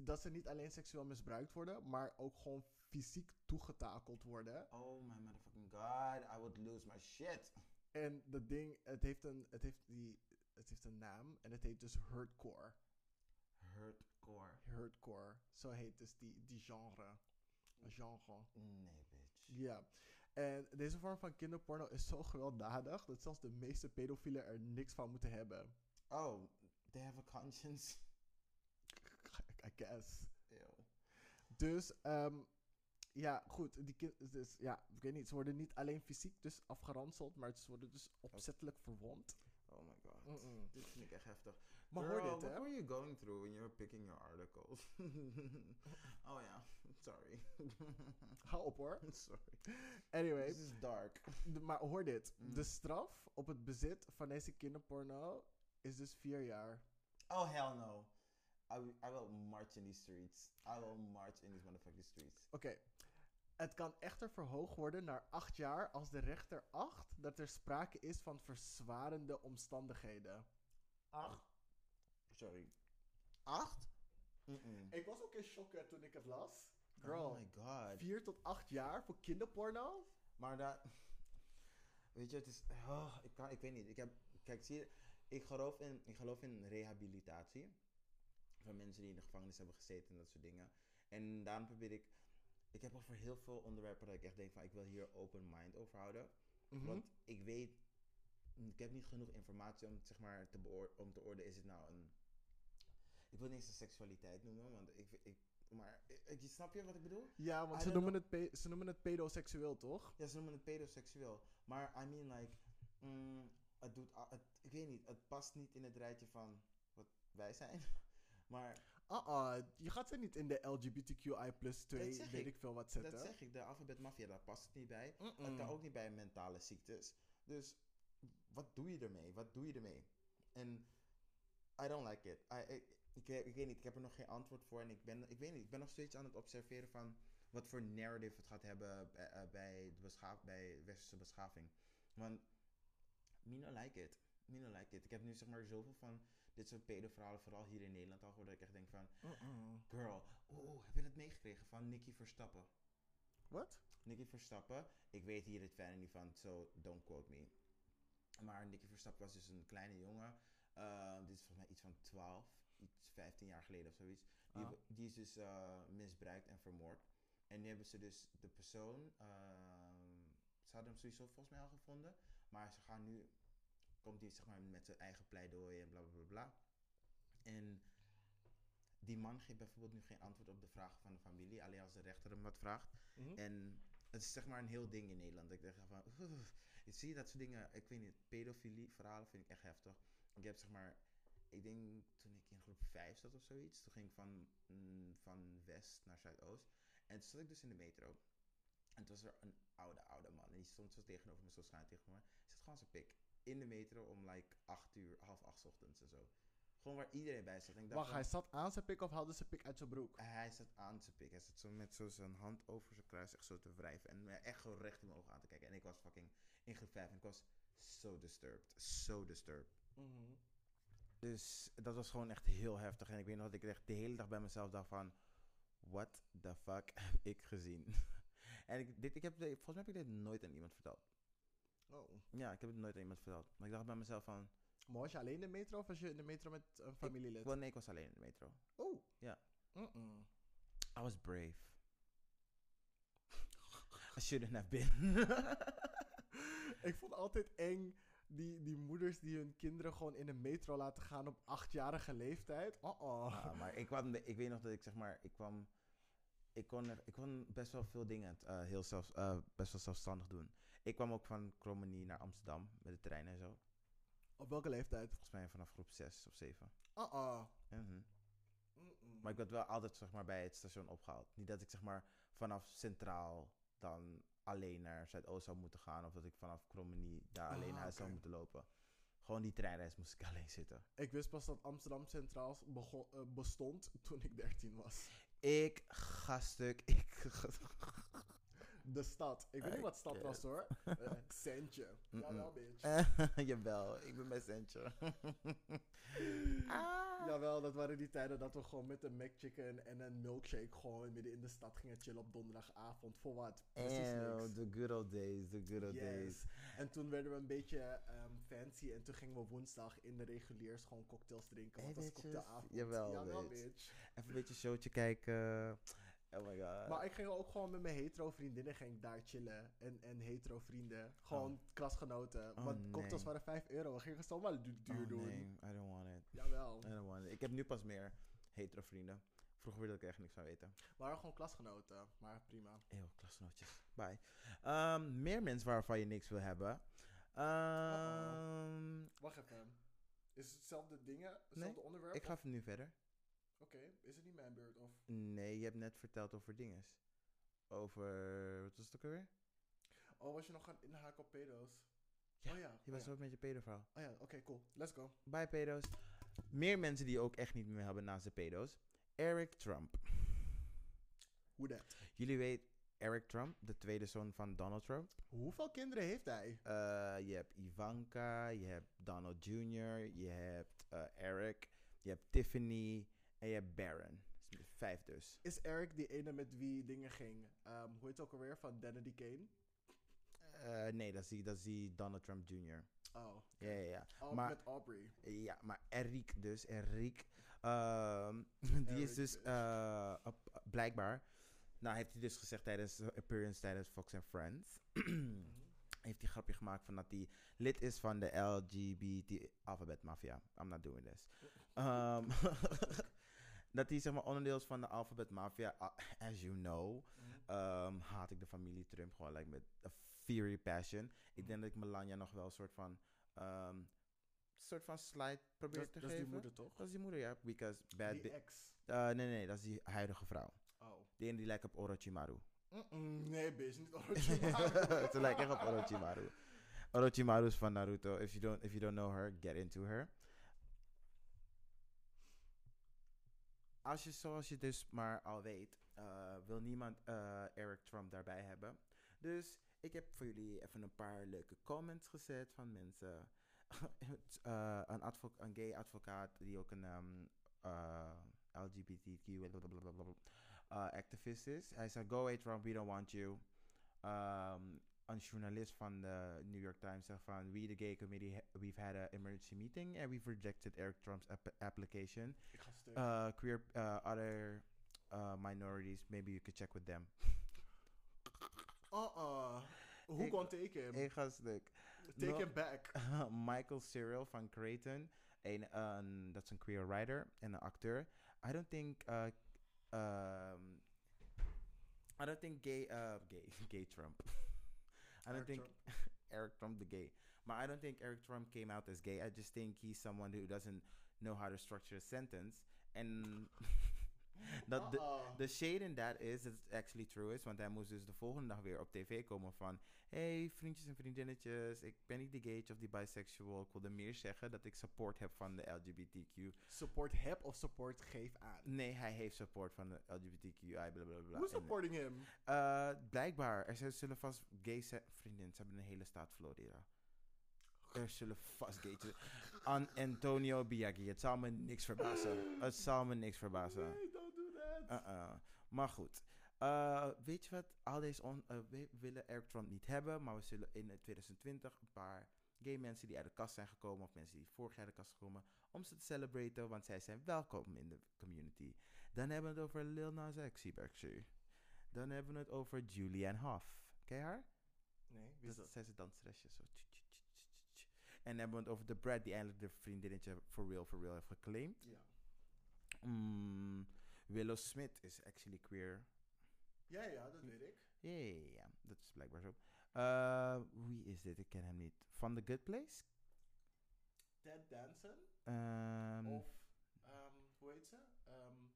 dat ze niet alleen seksueel misbruikt worden, maar ook gewoon fysiek toegetakeld worden. Oh my motherfucking god, I would lose my shit. En dat ding, het heeft een, het heeft die, het heeft een naam en het heet dus hurtcore. Hurtcore. Hurtcore, zo heet dus die, die genre. Genre. Nee, bitch. Ja. Yeah. En deze vorm van kinderporno is zo gewelddadig dat zelfs de meeste pedofielen er niks van moeten hebben. Oh, they have a conscience. I guess. Ew. Dus, um, ja, goed. Die kind, dus, ja, ik weet niet. Ze worden niet alleen fysiek dus afgeranseld, maar ze worden dus opzettelijk verwond. Oh my god. Mm-mm. Dit vind ik echt heftig. Maar girl, hoor dit, hè? What were you going through when you were picking your articles? Oh ja, sorry. Hou op hoor. Sorry. Anyway. This is dark. De, maar hoor dit. Mm. De straf op het bezit van deze kinderporno is dus vier jaar. Oh, hell no. I will, I will march in these streets. I will march in these motherfucking streets. Oké. Okay. Het kan echter verhoogd worden naar acht jaar als de rechter acht dat er sprake is van verzwarende omstandigheden. Acht? Sorry. Acht? Mm-mm. Ik was ook in shock toen ik het las. Girl. Oh my god. Vier tot acht jaar voor kinderporno? Maar dat... Weet je, het is... Oh, ik, kan, ik weet niet. Ik heb... Kijk, zie je... Ik geloof in, ik geloof in rehabilitatie. Van mensen die in de gevangenis hebben gezeten en dat soort dingen. En daarom probeer ik... Ik heb over heel veel onderwerpen dat ik echt denk van... Ik wil hier open mind over houden. Mm-hmm. Want ik weet... Ik heb niet genoeg informatie om, zeg maar, te beoor- om te oordelen. Is het nou een... Ik wil niet eens de seksualiteit noemen. Want ik... ik maar ik, snap je wat ik bedoel? Ja, want ze noemen, het pe- ze noemen het pedoseksueel, toch? Ja, ze noemen het pedoseksueel. Maar I mean like... Mm, het doet... Het, ik weet niet. Het past niet in het rijtje van... Wat wij zijn... Maar... Uh-uh, je gaat ze niet in de L G B T Q I plus twee, weet ik, ik veel wat zetten. Dat zeg ik, de alfabetmafia, daar past het niet bij. Mm-mm. Het kan ook niet bij mentale ziektes. Dus, wat doe je ermee? Wat doe je ermee? En, I don't like it. I, I, ik, ik weet niet, ik heb er nog geen antwoord voor. En ik ben, ik weet niet, ik ben nog steeds aan het observeren van... wat voor narrative het gaat hebben bij, uh, bij, de bescha- bij westerse beschaving. Want, me no like it. Me no like it. Ik heb nu zeg maar zoveel van... Dit soort pedoverhalen, vooral hier in Nederland al, hoor, dat ik echt denk van... Uh-uh. Girl, oh, heb je dat meegekregen van Nicky Verstappen? Wat? Nicky Verstappen. Ik weet hier het verder niet van, so don't quote me. Maar Nicky Verstappen was dus een kleine jongen. Uh, dit is volgens mij iets van twaalf, iets vijftien jaar geleden of zoiets. Die, uh-huh. die is dus uh, misbruikt en vermoord. En nu hebben ze dus de persoon... Uh, ze hadden hem sowieso volgens mij al gevonden. Maar ze gaan nu... Komt die, zeg maar, met zijn eigen pleidooi en bla bla bla bla. En die man geeft bijvoorbeeld nu geen antwoord op de vragen van de familie. Alleen als de rechter hem wat vraagt. Mm-hmm. En het is, zeg maar, een heel ding in Nederland. Ik denk van, uff, ik zie dat soort dingen. Ik weet niet, pedofilie verhalen vind ik echt heftig. Ik heb, zeg maar, ik denk toen ik in groep vijf zat of zoiets. Toen ging ik van, mm, van West naar Zuidoost. En toen zat ik dus in de metro. En toen was er een oude, oude man. En die stond zo tegenover me, zo schuin tegenover me. Hij zat gewoon zijn pik. In de metro om like acht uur, half acht ochtends en zo. Gewoon waar iedereen bij zat. Wacht, hij zat aan zijn pik of haalde zijn pik uit zijn broek? Hij zat aan zijn pik. Hij zat zo met zo zijn hand over zijn kruis echt zo te wrijven. En echt gewoon recht in mijn ogen aan te kijken. En ik was fucking in groep vijf. En ik was so disturbed. So disturbed. Mm-hmm. Dus dat was gewoon echt heel heftig. En ik weet nog dat ik echt de hele dag bij mezelf dacht van... What the fuck heb ik gezien? En ik, dit, ik heb, volgens mij heb ik dit nooit aan iemand verteld. Oh. Ja, ik heb het nooit aan iemand verteld. Maar ik dacht bij mezelf van... Maar was je alleen in de metro of was je in de metro met een familielid? Ik, well, nee, ik was alleen in de metro. Oh. Ja. Mm-mm. I was brave. I shouldn't have been. Ik vond altijd eng... Die, die moeders die hun kinderen gewoon in de metro laten gaan op achtjarige leeftijd. Oh-oh. Ja, maar ik kwam... De, ik weet nog dat ik zeg maar... Ik kwam... Ik kon, er, ik kon best wel veel dingen uh, heel zelfs, uh, best wel zelfstandig doen. Ik kwam ook van Krommenie naar Amsterdam met de trein en zo. Op welke leeftijd? Volgens mij vanaf groep zes of zeven. Uh-oh. Mm-hmm. Maar ik werd wel altijd zeg maar, bij het station opgehaald. Niet dat ik zeg maar vanaf Centraal dan... alleen naar Zuidoost zou moeten gaan... of dat ik vanaf Krommenie daar alleen naar huis zou moeten lopen. Gewoon die treinreis moest ik alleen zitten. Ik wist pas dat Amsterdam Centraal begon, uh, bestond toen ik dertien was. Ik gastuk, ik... De stad. Ik weet niet wat stad was hoor. Uh, Centje. Jawel, bitch. Jawel, ik ben bij Centje. ah. Jawel, dat waren die tijden dat we gewoon met een McChicken en een milkshake gewoon midden in de stad gingen chillen op donderdagavond. Voor wat? Precies niks. The good old days, the good old yes. days. En toen werden we een beetje um, fancy en toen gingen we woensdag in de reguliers gewoon cocktails drinken. Want hey, dat was cocktailavond. Jawel, Jawel bitch. bitch. Even een beetje showtje kijken. Oh my god. Maar ik ging ook gewoon met mijn hetero vriendinnen ging daar chillen. En, en hetero vrienden. Gewoon oh. klasgenoten. Oh, want nee. cocktails waren vijf euro. We gingen zomaar du- duur oh, doen. Nee, I don't want it. Jawel. I don't want it. Ik heb nu pas meer hetero vrienden. Vroeger wilde ik echt niks van weten. We waren gewoon klasgenoten. Maar prima. Eeuw, klasgenootjes. Bye. Um, meer mensen waarvan je niks wil hebben. Um, Wacht even. Is het hetzelfde dingen? Hetzelfde nee, onderwerp? Ik ga of? nu verder. Oké, okay, is het niet mijn beurt of? Nee, je hebt net verteld over dinges. Over, wat was het ook alweer? Oh, was je nog gaan inhaken op pedo's? Ja, oh, ja. je was oh, ook ja. met je pedoverhaal. Oh ja, oké, okay, cool. Let's go. Bye pedo's. Meer mensen die ook echt niet meer hebben naast de pedo's. Eric Trump. Hoe dat? Jullie weten Eric Trump, de tweede zoon van Donald Trump. Hoeveel kinderen heeft hij? Uh, je hebt Ivanka, je hebt Donald junior, je hebt uh, Eric, je hebt Tiffany... En je hebt Baron. Vijf dus. Is Eric die ene met wie dingen ging? Um, hoe heet het ook alweer? Van Danity Kane? Uh, nee, dat is, die, dat is die Donald Trump junior Oh. Ja, ja, ja. Oh, maar, met Aubrey. Ja, maar Eric dus. Eric. Um, die Eric is dus uh, op, blijkbaar... Nou, heeft hij dus gezegd tijdens appearance tijdens Fox and Friends... mm-hmm. Heeft hij grapje gemaakt van dat hij lid is van de L G B T alfabet mafia. I'm not doing this. Um, dat hij zeg maar onderdeel is van de alfabet mafia. As you know, um, haat ik de familie Trump gewoon like, met a fiery passion. Ik denk dat ik Melania nog wel een soort van um, soort van slide probeer dat, te dat geven. Dat is die moeder toch? Dat is die moeder, ja. Because bad die bi- ex. Uh, nee, nee, dat is die huidige vrouw. Oh. Die ene die lijkt op Orochimaru. Mm-mm. Nee, bitch, niet Orochimaru. Ze lijkt echt op Orochimaru. Orochimaru is van Naruto. If you don't, if you don't know her, get into her. Als je, zoals je dus maar al weet, uh, wil niemand uh, Eric Trump daarbij hebben. Dus ik heb voor jullie even een paar leuke comments gezet van mensen. uh, een, advo- een gay advocaat die ook een... Um, uh, L G B T Q uh, activist is. Hij zei, go away Trump, we don't want you. Um, een journalist van de New York Times zegt van, we the gay committee, we've had an emergency meeting and we've rejected Eric Trump's ap- application. Uh, queer uh, other uh, minorities, maybe you could check with them. Uh-uh. Who gonna take him? Ik ga stuk. Take no, him back. Uh, Michael Cyril van Creighton. Een, een, dat is een queer writer en een acteur. I don't think... Uh, um, I don't think gay... Uh, gay, gay Trump. I don't Eric think... Trump. Eric Trump the gay. Maar I don't think Eric Trump came out as gay. I just think he's someone who doesn't know how to structure a sentence. And... dat de, de shade in that is, dat het actually true is, want hij moest dus de volgende dag weer op tv komen van, hey vriendjes en vriendinnetjes, ik ben niet de gay of die bisexual, ik wilde meer zeggen dat ik support heb van de L G B T Q. Support heb of support geef aan? Nee, hij heeft support van de L G B T Q I, blablabla. Who's supporting him? Uh, blijkbaar, er zullen vast gay se- vriendinnen, ze hebben een hele staat Florida. Er zullen vast gaten aan Antonio Biaggi. Het zal me niks verbazen. Het zal me niks verbazen. Nee, don't do that. Uh-uh. Maar goed. Uh, weet je wat? Al deze on- uh, we willen Eric Trump niet hebben. Maar we zullen in twintig twintig een paar gay mensen die uit de kast zijn gekomen. Of mensen die vorig jaar uit de kast zijn gekomen. Om ze te celebreren. Want zij zijn welkom in de community. Dan hebben we het over Lil Nas X. Dan hebben we het over Julianne Hough. Ken je haar? Nee, wie is dat? Zij is een danseresje. Zo. En hebben we het over de Brad die eindelijk de vriendinnetje for real, for real heeft geclaimd. Ja. Mm, Willow Smith is actually queer. Ja, ja, dat weet ik. Ja, ja, ja. Dat is blijkbaar zo. Uh, wie is dit? Ik ken hem niet. Van The Good Place? Ted Danson? Um, of, um, hoe heet ze? Um,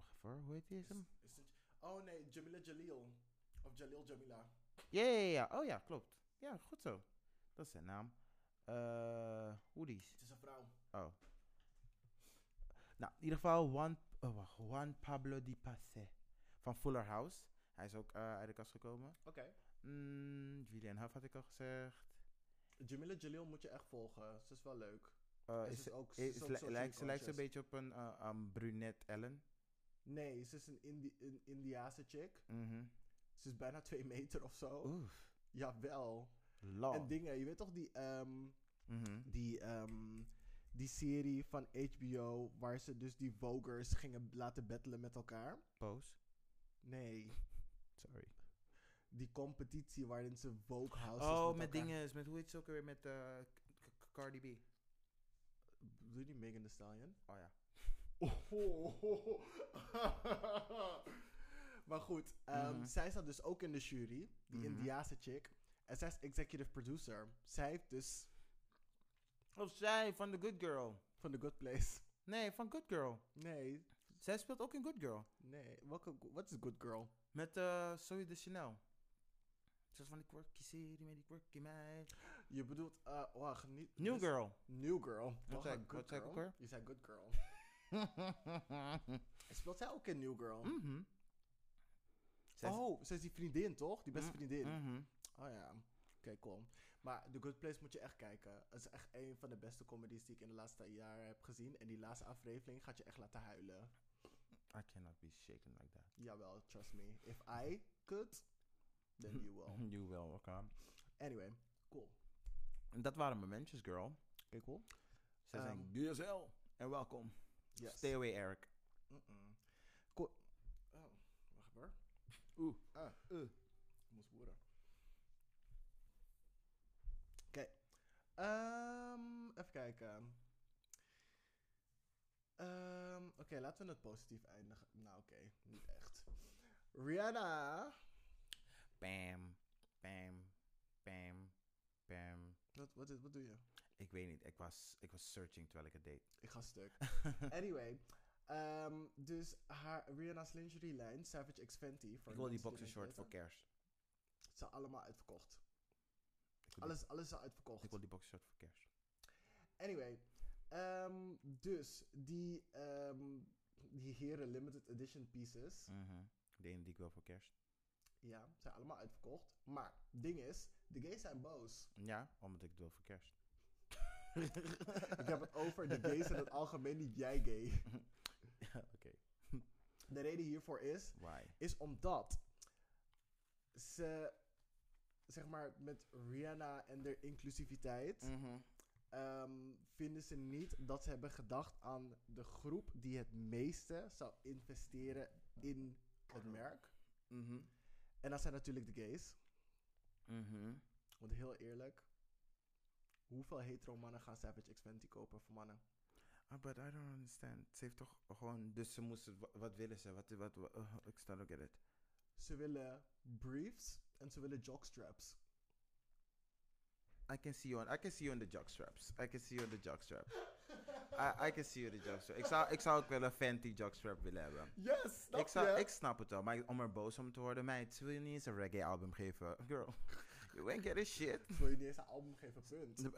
wacht voor, hoe heet die? Is, is het, oh nee, Jamila Jalil. Of Jalil Jamila. Ja, ja, ja. Oh ja, klopt. Ja, goed zo. Dat is zijn naam. Uh, hoodies. Het is een vrouw. Oh. Nou, in ieder geval Juan, oh, Juan Pablo Di Passe van Fuller House. Hij is ook uh, uit de kast gekomen. Oké. Okay. Mm, Julianne Hough had ik al gezegd. Jamila Jalil moet je echt volgen. Ze is wel leuk. Uh, is, is ze ook, is, ook li- lijkt, lijkt ze een beetje op een uh, um, brunette Ellen? Nee, ze is een, Indi- een Indiaanse chick. Mm-hmm. Ze is bijna twee meter of zo. Oef. Jawel. Long. En dingen, je weet toch die, um, mm-hmm. die, um, die serie van H B O waar ze dus die vogers gingen laten battelen met elkaar? Pose? Nee. Sorry. Die competitie waarin ze vogue houses oh, met, met dingen, met hoe heet ze ook weer met uh, Cardi B? Doe je die Megan Thee Stallion? Oh ja. Oh, oh, oh. Maar goed, um, mm-hmm. zij staat dus ook in de jury, die mm-hmm. Indiase chick. En zij is executive producer. Zij heeft dus... Of zij, van The Good Girl. Van The Good Place. Nee, van Good Girl. Nee. Zij speelt ook in Good Girl. Nee, wat is Good Girl? Met uh, Zoe de Chanel. Zoals van die quirky serie met die quirky meid. Je bedoelt, uh, wacht, niet... New dus, Girl. New Girl. Wat zei ik ook weer? Je zei Good Girl. Speelt zij ook in New Girl? Mhm. Oh, zij is die vriendin, toch? Die beste mm-hmm. vriendin. Mhm. Oh ja, oké, okay, cool. Maar The Good Place moet je echt kijken. Het is echt een van de beste comedies die ik in de laatste jaren heb gezien. En die laatste aflevering gaat je echt laten huilen. I cannot be shaken like that. Jawel, trust me. If I could, then you will. You will, oké. Okay. Anyway, cool. Dat waren mijn mensen, girl. Oké, okay, cool. Zij um, zijn D S L en welkom. Yes. Stay away, Eric. Mm-mm. Cool. Oh, wacht hoor. Oeh. Ah, uh. Ik moest worden. Oké, okay. um, even kijken. Um, oké, okay, laten we het positief eindigen. Nou, oké, okay, niet echt. Rihanna. Bam, bam, bam, bam. Wat, wat, wat doe je? Ik weet niet, ik was, ik was searching terwijl ik het deed. Ik ga stuk. Anyway, um, dus haar, Rihanna's lingerie lijn, Savage X Fenty. Ik wil die boxershort voor kerst. Het zijn allemaal uitverkocht. Alles, alles is al uitverkocht. Ik wil die boxershort voor kerst. Anyway. Um, dus, die, um, die heren limited edition pieces. Mm-hmm. De ene die ik wil voor kerst. Ja, zijn allemaal uitverkocht. Maar, ding is, de gays zijn boos. Ja, omdat ik het wil voor kerst. Ik heb het over de gays in het algemeen, niet jij gay. Ja, oké. Okay. De reden hiervoor is... Why? Is omdat ze... Zeg maar, met Rihanna en de inclusiviteit... Mm-hmm. Um, vinden ze niet dat ze hebben gedacht aan de groep die het meeste zou investeren in het merk. Mm-hmm. En dat zijn natuurlijk de gays. Mm-hmm. Want heel eerlijk... Hoeveel hetero mannen gaan Savage X Fenty kopen voor mannen? Ah, but I don't understand. Ze heeft toch gewoon... Dus ze moesten... Wat willen ze? Wat, wat, wat, uh, ik sta ook in het. Ze willen briefs... En ze willen jockstraps. I can see you on, I can see you on the jockstraps. I can see you on the jockstrap. I, I can see you on the jockstrap. Ik zou, ik zou ook wel een Fenty jockstrap willen hebben. Yes, snap ik, zou, ik snap het wel, maar om er boos om te worden. Meid, ze wil je niet eens een reggae album geven. Girl, you ain't get a shit. Ze wil je niet eens een album geven, punt.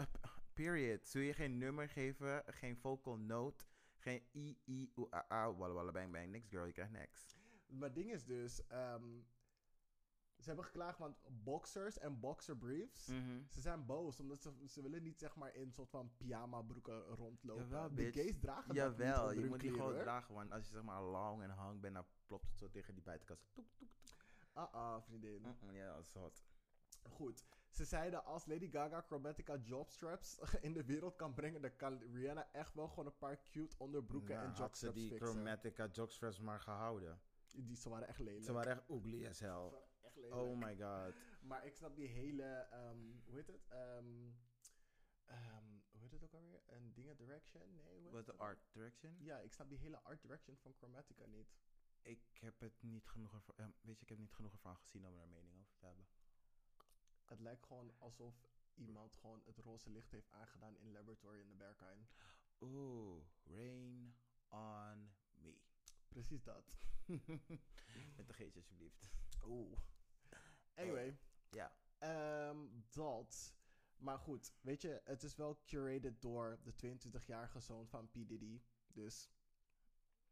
Period. Ze wil je geen nummer geven, geen vocal note, geen i, i, u, a, a, walla, walla, bang, bang. Niks, girl, je krijgt niks. Maar ding is dus... Um, Ze hebben geklaagd, want boxers en boxerbriefs, mm-hmm. ze zijn boos. Omdat ze, ze willen niet, zeg maar, in soort van pyjama broeken rondlopen. Jawel, de gays dragen Jawel, dat niet. Jawel, je moet die gewoon dragen, want als je, zeg maar, lang en hang bent, dan plopt het zo tegen die buitenkast. Toek, toek, toek. Ah, ah, vriendin. Mm-mm, ja, dat is hot. Goed. Ze zeiden, als Lady Gaga Chromatica jobstraps in de wereld kan brengen, dan kan Rihanna echt wel gewoon een paar cute onderbroeken nou, en jobstraps fixen. Had ze die Chromatica jobstraps maar gehouden. Die, ze waren echt lelijk. Ze waren echt ugly as hell. Oh my god. Maar ik snap die hele, um, hoe heet het? Um, um, hoe heet het ook alweer? Een dingen direction? Nee, wat de art direction? Ja, ik snap die hele art direction van Chromatica niet. Ik heb het niet genoeg ervan, ja, weet je, ik heb niet genoeg ervan gezien om er een mening over te hebben. Het lijkt gewoon alsof iemand gewoon het roze licht heeft aangedaan in Laboratory in de Berghain. Oeh, rain on me. Precies dat. Met een geetje alsjeblieft. Oeh. Anyway. Ja. Yeah. Um, dat. Maar goed, weet je, het is wel curated door de tweeëntwintigjarige zoon van P. Diddy. Dus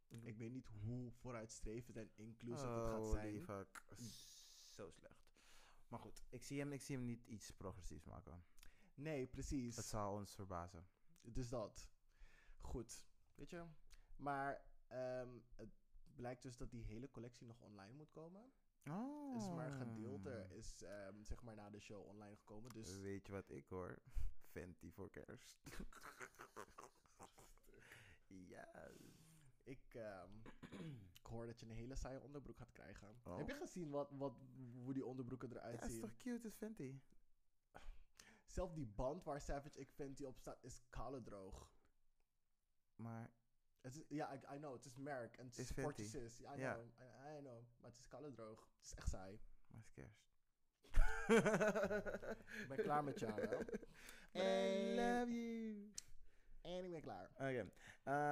ik weet niet hoe vooruitstrevend en inclusief oh, het gaat zijn. Oh, fuck. Zo slecht. Maar goed, ik zie hem, ik zie hem niet iets progressiefs maken. Nee, precies. Het zou ons verbazen. Dus dat. Goed. Weet je? Maar... Um, het blijkt dus dat die hele collectie nog online moet komen. Oh. Is maar een gedeelte is um, zeg maar na de show online gekomen. Dus... Weet je wat ik hoor? Fenty voor kerst. Ja. Ik, um, ik hoor dat je een hele saaie onderbroek gaat krijgen. Oh. Heb je gezien wat, wat, hoe die onderbroeken eruit zien? Ja, is toch cute, is Fenty? Zelf die band waar Savage X Fenty op staat is kale droog. Maar... Ja, yeah, I, I know, het is merk en het is sportjes is. I know, I know, maar het is kale droog. Het is echt saai. Maar het is kerst. Ik ben klaar met jou, hè? I love you. En ik ben klaar. Oké, okay.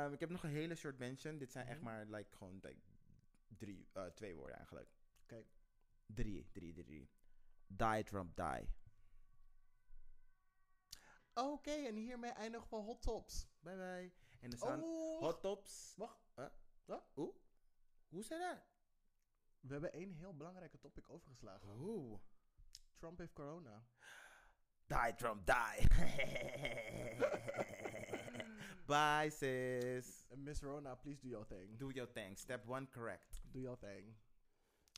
um, ik heb nog een hele short mention. Dit zijn mm-hmm. echt maar like, gewoon like, drie, uh, twee woorden eigenlijk. Oké. Okay. Drie, drie, drie, drie. Die Trump, die. Oké, okay, en hiermee eindigen we Hot Tops. Bye bye. En er staan oh. Hot Tops. Wacht. Huh? Huh? Hoe? Hoe zei dat? We hebben één heel belangrijke topic overgeslagen. Hoe? Trump heeft corona. Die, Trump, die. Bye, sis. Miss Rona, please do your thing. Do your thing. Step one, correct. Do your thing.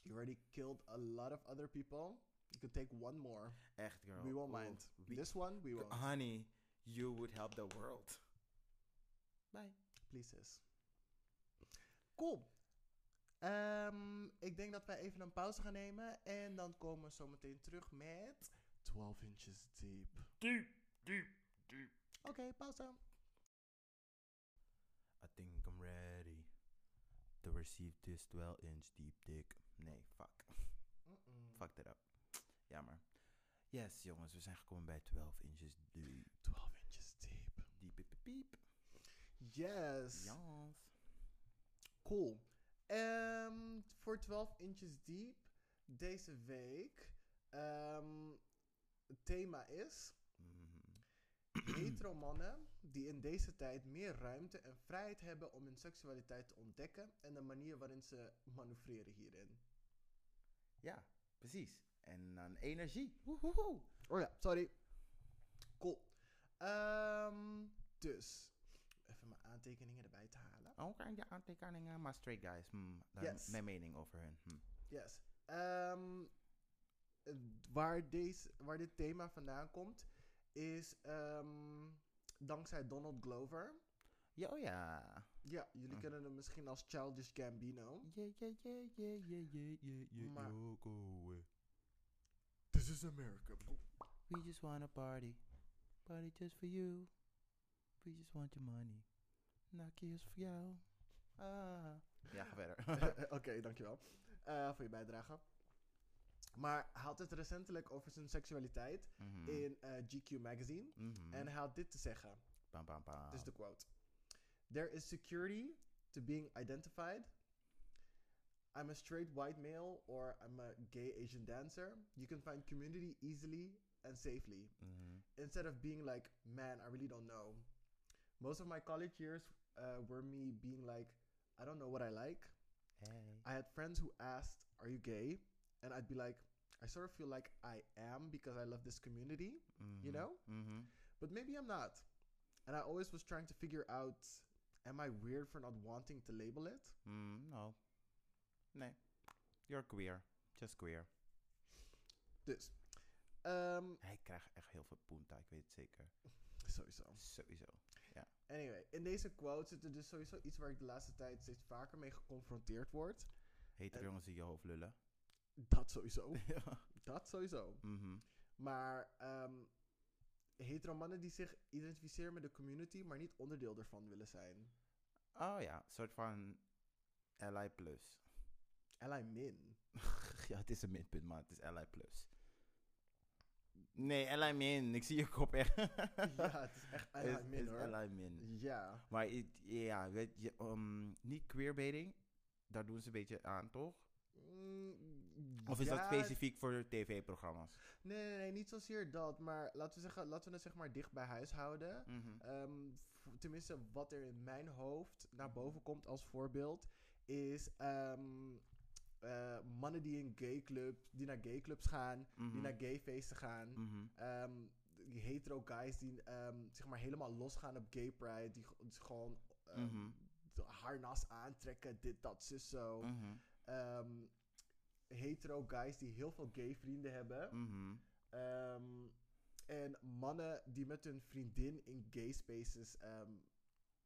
You already killed a lot of other people. You can take one more. Echt, girl. We won't mind. We, This one, we won't. Honey, you would help the world. Bye. Please, sis. Cool. Um, ik denk dat wij even een pauze gaan nemen. En dan komen we zo meteen terug met... twaalf inches deep. Diep, diep, diep. Oké, okay, pauze. I think I'm ready to receive this twelve inch deep dick. Nee, fuck. Mm-mm. Fuck that up. Jammer. Yes, jongens, we zijn gekomen bij twelve inches deep. twelve inches deep. Diep, piep, piep. Yes. Yes. Cool. Um, voor twelve inches deep deze week. Um, het thema is... Mm-hmm. Hetero mannen die in deze tijd meer ruimte en vrijheid hebben om hun seksualiteit te ontdekken en de manier waarin ze manoeuvreren hierin. Ja, precies. En dan energie. Woehoehoe. Oh ja, sorry. Cool. Um, dus, even mijn aantekeningen erbij te halen. Oké, okay, ja, aantekeningen, maar straight guys. Mm, daar yes. Mijn mening over hun. Mm. Yes. Um, waar, deze, waar dit thema vandaan komt, is um, dankzij Donald Glover. Ja, oh ja. Ja, jullie mm. kennen hem misschien als Childish Gambino. Yeah, yeah, yeah, yeah, yeah, yeah, yeah, yeah. Maar... Yo, go away. This is America. We just want a party. Party just for you. We just want your money. Nakkie is voor jou. Ah. Ja, ga verder. Oké, okay, dankjewel. Uh, voor je bijdrage. Maar hij had het recentelijk over zijn seksualiteit mm-hmm. in uh, G Q magazine. Mm-hmm. En hij had dit te zeggen. Bam, bam, bam. Dus de quote. There is security to being identified. I'm a straight white male or I'm a gay Asian dancer. You can find community easily and safely. Mm-hmm. Instead of being like, man, I really don't know. Most of my college years uh, were me being like, I don't know what I like. Hey. I had friends who asked, are you gay? And I'd be like, I sort of feel like I am because I love this community, mm-hmm. you know? Mm-hmm. But maybe I'm not. And I always was trying to figure out, am I weird for not wanting to label it? Mm, no. Nee. You're queer. Just queer. Dus. Um, Hij krijgt echt heel veel punta, ik weet het zeker. Sowieso. Sowieso, ja. Anyway, in deze quote zit er dus sowieso iets waar ik de laatste tijd steeds vaker mee geconfronteerd word. Heet er jongens die je hoofd lullen? Dat sowieso. Ja. Dat sowieso. Mm-hmm. Maar um, hetero mannen die zich identificeren met de community, maar niet onderdeel ervan willen zijn. Oh ja, een soort van L I plus. L I min. Ja, het is een minpunt, maar het is L I plus. Nee, L I min. Ik zie je kop echt. Ja, het is echt L I min, is, hoor. Het is L I min. Ja. Maar it, ja, weet je, um, niet queerbaiting, daar doen ze een beetje aan, toch? Of is ja, dat specifiek voor tv-programma's? Nee, nee, nee, niet zozeer dat. Maar laten we, zeggen, laten we het zeg maar dicht bij huis houden. Mm-hmm. Um, f- tenminste, wat er in mijn hoofd naar boven komt als voorbeeld... is um, uh, mannen die, in gay club, die naar gayclubs gaan, mm-hmm. die naar gayfeesten gaan... Mm-hmm. Um, die hetero guys die um, zeg maar helemaal losgaan op gay pride... die dus gewoon um, mm-hmm. harnas aantrekken, dit, dat, zus, zo... Mm-hmm. Um, hetero guys die heel veel gay vrienden hebben. Mm-hmm. Um, en mannen die met hun vriendin in gay spaces um,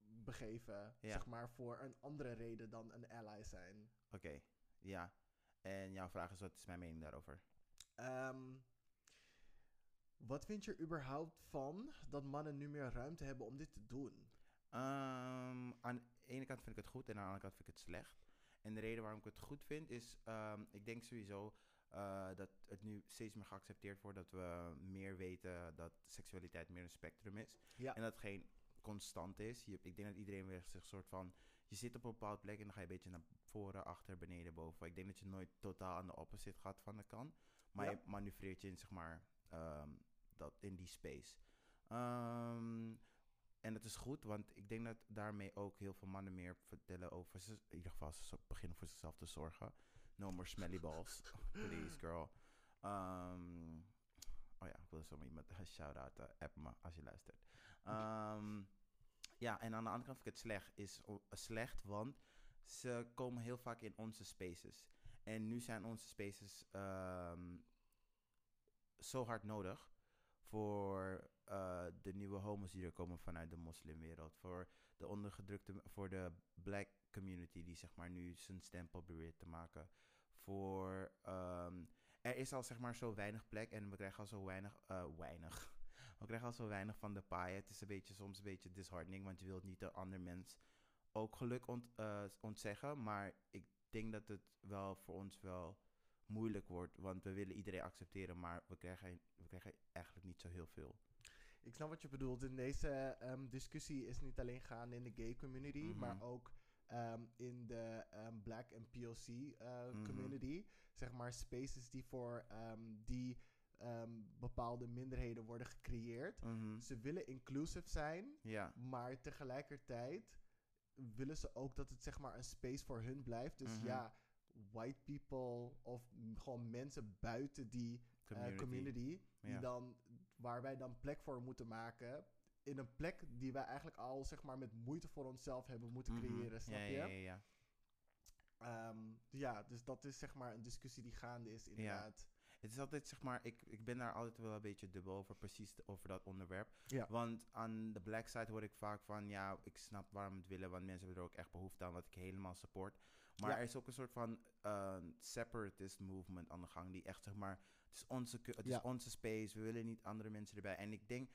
begeven. Ja. Zeg maar voor een andere reden dan een ally zijn. Oké, okay, ja. En jouw vraag is, wat is mijn mening daarover? Um, wat vind je er überhaupt van dat mannen nu meer ruimte hebben om dit te doen? Um, aan de ene kant vind ik het goed en aan de andere kant vind ik het slecht. En de reden waarom ik het goed vind is... Um, ik denk sowieso uh, dat het nu steeds meer geaccepteerd wordt... dat we meer weten dat seksualiteit meer een spectrum is. Ja. En dat het geen constant is. Je, ik denk dat iedereen weer zich soort van... Je zit op een bepaald plek en dan ga je een beetje naar voren, achter, beneden, boven. Ik denk dat je nooit totaal aan de opposite gaat van de kan. Maar ja. Je manoeuvreert je in, zeg maar, um, dat, in die space. Um, En dat is goed, want ik denk dat daarmee ook heel veel mannen meer vertellen over... Ze, in ieder geval, ze beginnen voor zichzelf te zorgen. No more smelly balls. Please, girl. Um, oh ja, ik wil zo iemand een shout-out. Uh, app me, als je luistert. Um, ja, en aan de andere kant vind ik het slecht. Is o- slecht, want ze komen heel vaak in onze spaces. En nu zijn onze spaces um, zo hard nodig... voor uh, de nieuwe homo's die er komen vanuit de moslimwereld... voor de ondergedrukte... voor de black community die zeg maar nu zijn stempel probeert te maken. Voor... Um, er is al zeg maar zo weinig plek en we krijgen al zo weinig... Uh, weinig. We krijgen al zo weinig van de paai. Het is een beetje, soms een beetje disheartening... want je wilt niet een ander mens ook geluk ont, uh, ontzeggen... maar ik denk dat het wel voor ons wel... moeilijk wordt, want we willen iedereen accepteren, maar we krijgen, we krijgen eigenlijk niet zo heel veel. Ik snap wat je bedoelt. In deze um, discussie is niet alleen gaande in de gay community, mm-hmm. maar ook um, in de um, black en P O C uh, mm-hmm. community. Zeg maar spaces die voor um, die um, bepaalde minderheden worden gecreëerd. Mm-hmm. Ze willen inclusief zijn, ja. maar tegelijkertijd willen ze ook dat het zeg maar een space voor hun blijft. Dus mm-hmm. ja, white people of gewoon mensen buiten die community, uh, community die ja. dan, waar wij dan plek voor moeten maken, in een plek die wij eigenlijk al zeg maar met moeite voor onszelf hebben moeten mm-hmm. creëren, snap ja, je? Ja, ja, ja. Um, ja, dus dat is zeg maar een discussie die gaande is inderdaad. Ja. Het is altijd zeg maar, ik, ik ben daar altijd wel een beetje dubbel over, precies de, over dat onderwerp. Ja. Want aan de black side hoor ik vaak van, ja, ik snap waarom het willen, want mensen hebben er ook echt behoefte aan, wat ik helemaal support. Maar ja. er is ook een soort van uh, separatist movement aan de gang, die echt zeg maar, het is onze, het ja. is onze space, we willen niet andere mensen erbij. En ik denk,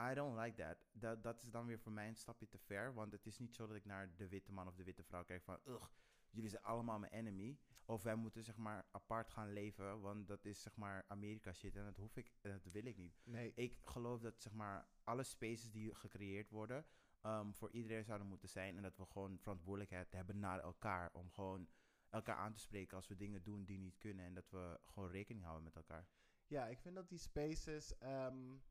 I don't like that. Dat, dat is dan weer voor mij een stapje te ver, want het is niet zo dat ik naar de witte man of de witte vrouw kijk van, ugh. Jullie zijn allemaal mijn enemy. Of wij moeten zeg maar apart gaan leven. Want dat is zeg maar Amerika shit. En dat hoef ik, dat wil ik niet. Nee. Ik geloof dat zeg maar alle spaces die gecreëerd worden... Um, voor iedereen zouden moeten zijn. En dat we gewoon verantwoordelijkheid hebben naar elkaar. Om gewoon elkaar aan te spreken als we dingen doen die niet kunnen. En dat we gewoon rekening houden met elkaar. Ja, ik vind dat die spaces... Um,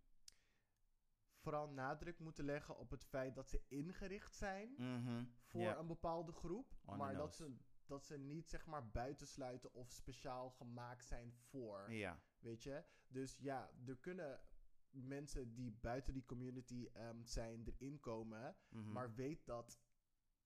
vooral nadruk moeten leggen op het feit dat ze ingericht zijn... Mm-hmm. voor yeah. een bepaalde groep... On maar dat ze dat ze niet, zeg maar, buitensluiten of speciaal gemaakt zijn voor. Ja. Weet je? Dus ja, er kunnen mensen die buiten die community um, zijn erin komen. Mm-hmm. Maar weet dat,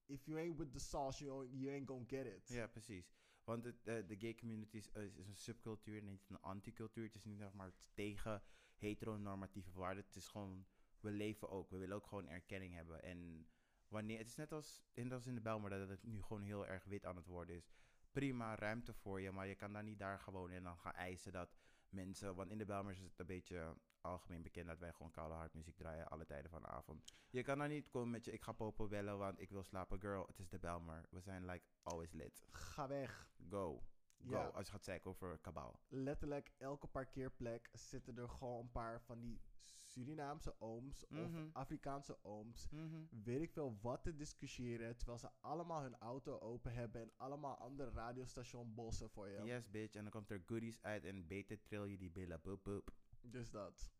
if you ain't with the sauce, you, you ain't gonna get it. Ja, precies. Want de uh, gay community is, uh, is een subcultuur, niet een anticultuur. Het is niet, zeg maar, tegen heteronormatieve waarden. Het is gewoon, we leven ook. We willen ook gewoon erkenning hebben. En wanneer, het is net als in, als in de Belmer, dat het nu gewoon heel erg wit aan het worden is. Prima, ruimte voor je, maar je kan daar niet daar gewoon en dan gaan eisen dat mensen... Want in de Belmer is het een beetje algemeen bekend dat wij gewoon koude hardmuziek draaien alle tijden van de avond. Je kan daar niet komen met je, ik ga popo bellen, want ik wil slapen. Girl, het is de Belmer. We zijn like always lit. Ga weg. Go. Go, ja. Als je gaat zeiken over kabaal. Letterlijk, elke parkeerplek zitten er gewoon een paar van die Surinaamse ooms... Mm-hmm. Of Afrikaanse ooms, mm-hmm. weet ik veel wat te discussiëren... terwijl ze allemaal hun auto open hebben... en allemaal andere radiostation bossen voor je. Yes, bitch. En dan komt er goodies uit en beter tril je die billen. Boop, boop. Dus dat.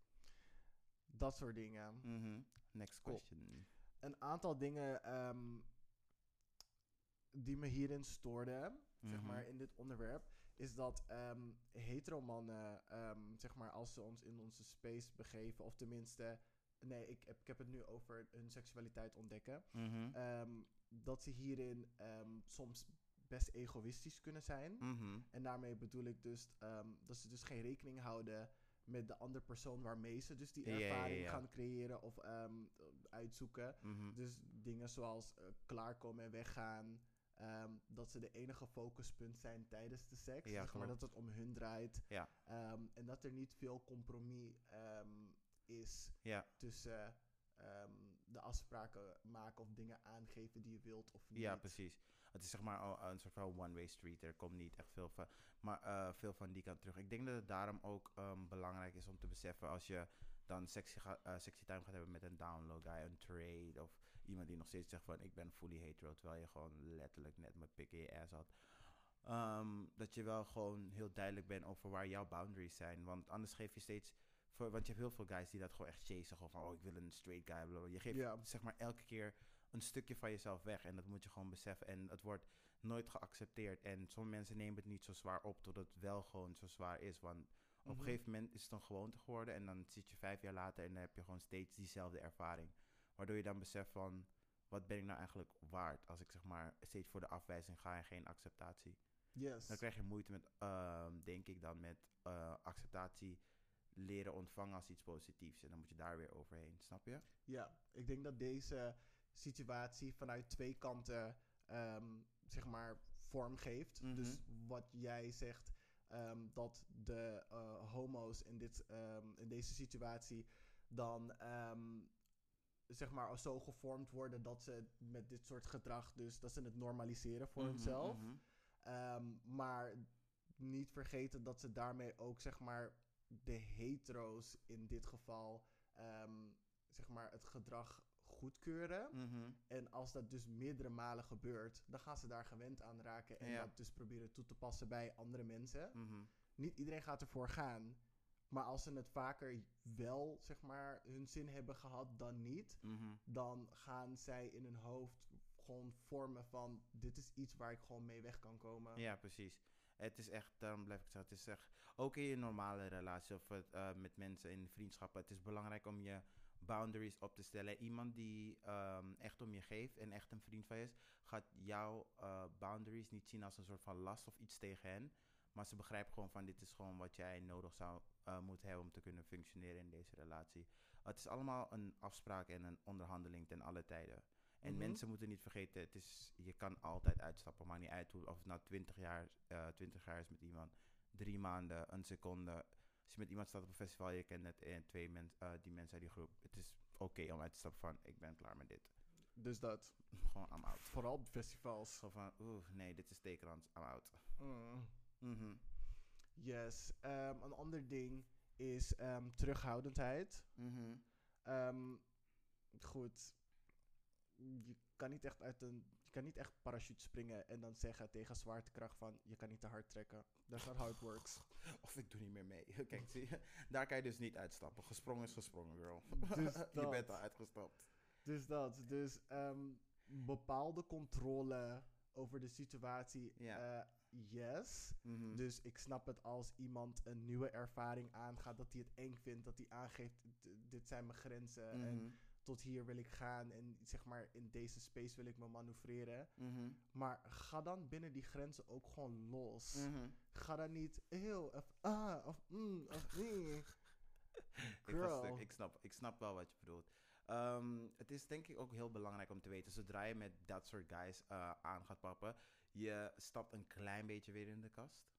Dat soort dingen. Mm-hmm. Next question. Cool. Een aantal dingen um, die me hierin stoorden... zeg maar, in dit onderwerp, is dat um, heteromannen, um, zeg maar, als ze ons in onze space begeven, of tenminste, nee, ik heb, ik heb het nu over hun seksualiteit ontdekken, mm-hmm. um, dat ze hierin um, soms best egoïstisch kunnen zijn. Mm-hmm. En daarmee bedoel ik dus um, dat ze dus geen rekening houden met de andere persoon waarmee ze dus die ervaring yeah, yeah, yeah. gaan creëren of um, uitzoeken. Mm-hmm. Dus dingen zoals uh, klaarkomen en weggaan. Um, dat ze de enige focuspunt zijn tijdens de seks. Ja, zeg maar, dat het om hun draait. Ja. Um, en dat er niet veel compromis um, is ja. tussen um, de afspraken maken of dingen aangeven die je wilt of niet. Ja, precies. Het is, zeg maar, een soort van one-way street. Er komt niet echt veel van, maar, uh, veel van die kant terug. Ik denk dat het daarom ook um, belangrijk is om te beseffen als je... dan sexy, ga, uh, sexy time gaat hebben met een download guy, een trade... of iemand die nog steeds zegt van, ik ben fully hetero... terwijl je gewoon letterlijk net mijn pik in je ass had. Um, dat je wel gewoon heel duidelijk bent over waar jouw boundaries zijn. Want anders geef je steeds... Voor, want je hebt heel veel guys die dat gewoon echt chasen. Gewoon van, oh, ik wil een straight guy. Blablabla. Je geeft yeah. zeg maar elke keer een stukje van jezelf weg. En dat moet je gewoon beseffen. En het wordt nooit geaccepteerd. En sommige mensen nemen het niet zo zwaar op... totdat het wel gewoon zo zwaar is, want... Mm-hmm. Op een gegeven moment is het dan gewoonte geworden... en dan zit je vijf jaar later... en dan heb je gewoon steeds diezelfde ervaring. Waardoor je dan beseft van... wat ben ik nou eigenlijk waard... als ik, zeg maar, steeds voor de afwijzing ga... en geen acceptatie. Yes. Dan krijg je moeite met... Uh, denk ik dan met... Uh, acceptatie leren ontvangen... als iets positiefs. En dan moet je daar weer overheen. Snap je? Ja, ik denk dat deze situatie... vanuit twee kanten... Um, zeg maar... vorm geeft. Mm-hmm. Dus wat jij zegt... Um, dat de uh, homo's in, dit, um, in deze situatie dan um, zeg maar zo gevormd worden dat ze met dit soort gedrag dus dat ze het normaliseren voor mm-hmm, hunzelf. Mm-hmm. Um, maar niet vergeten dat ze daarmee ook, zeg maar, de hetero's in dit geval um, zeg maar het gedrag goedkeuren. Mm-hmm. En als dat dus meerdere malen gebeurt... dan gaan ze daar gewend aan raken... en ja. dat dus proberen toe te passen bij andere mensen. Mm-hmm. Niet iedereen gaat ervoor gaan... maar als ze het vaker wel, zeg maar, hun zin hebben gehad dan niet... Mm-hmm. dan gaan zij in hun hoofd gewoon vormen van... dit is iets waar ik gewoon mee weg kan komen. Ja, precies. Het is echt, daarom blijf ik zeggen... het is echt, ook in je normale relatie... of uh, met mensen in vriendschappen... het is belangrijk om je... boundaries op te stellen. Iemand die um, echt om je geeft en echt een vriend van je is... gaat jouw uh, boundaries niet zien als een soort van last of iets tegen hen. Maar ze begrijpen gewoon van... dit is gewoon wat jij nodig zou uh, moeten hebben... om te kunnen functioneren in deze relatie. Het is allemaal een afspraak en een onderhandeling ten alle tijden. En mm-hmm. mensen moeten niet vergeten... het is, je kan altijd uitstappen. Maar niet uit of het nou twintig jaar, uh, twintig jaar is met iemand... drie maanden, een seconde... Als je met iemand staat op een festival, je kent net en twee mens, uh, die mensen uit die groep. Het is oké okay om uit te stappen van, ik ben klaar met dit. Dus dat? Gewoon, I'm out. Vooral op festivals. Zo van, oeh, nee, dit is tekenland, I'm out. Mm. Mm-hmm. Yes. Um, een ander ding is um, terughoudendheid. Mm-hmm. Um, goed. Je kan niet echt uit een... Je kan niet echt parachute springen en dan zeggen tegen zwaartekracht van... je kan niet te hard trekken. That's not how it works. Of ik doe niet meer mee. Kijk, zie je? Daar kan je dus niet uitstappen. Gesprongen is gesprongen, girl. Dus je bent al uitgestapt. Dus dat. Dus um, bepaalde controle over de situatie. Ja. Uh, yes. Mm-hmm. Dus ik snap het als iemand een nieuwe ervaring aangaat, dat hij het eng vindt, dat hij aangeeft, d- dit zijn mijn grenzen. Mm-hmm. En tot hier wil ik gaan en zeg maar in deze space wil ik me manoeuvreren. Mm-hmm. Maar ga dan binnen die grenzen ook gewoon los. Mm-hmm. Ga dan niet heel of ah of mm of nee. Girl. Ik, ik, snap, ik snap wel wat je bedoelt. Um, het is denk ik ook heel belangrijk om te weten, zodra je met dat soort guys uh, aan gaat pappen, je stapt een klein beetje weer in de kast.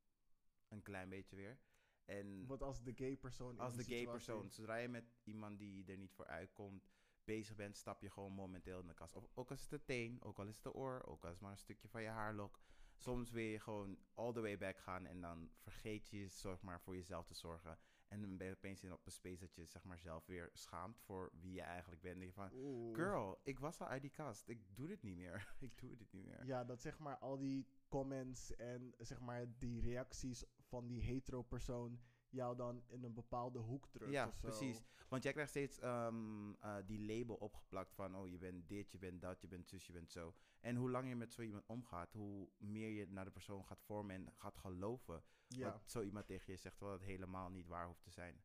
Een klein beetje weer. En wat als de gay persoon... Als de gay persoon. Zodra je met iemand die er niet voor uitkomt bezig bent, stap je gewoon momenteel in de kast. Of, ook als het de teen, ook al is het de oor, ook al is het maar een stukje van je haarlok. Soms wil je gewoon all the way back gaan en dan vergeet je zeg maar, voor jezelf te zorgen. En dan ben je opeens in op een space dat je zeg maar, zelf weer schaamt voor wie je eigenlijk bent. En je van, Oeh. girl, ik was al uit die kast. Ik doe dit niet meer. ik doe dit niet meer. Ja, dat zeg maar al die comments en zeg maar die reacties van die hetero persoon jou dan in een bepaalde hoek drukt. Ja, of zo. Precies. Want jij krijgt steeds um, uh, die label opgeplakt van, oh, je bent dit, je bent dat, je bent zus, je bent zo. En hoe langer je met zo iemand omgaat, hoe meer je naar de persoon gaat vormen en gaat geloven. Ja. Wat zo iemand tegen je zegt, wat het helemaal niet waar hoeft te zijn.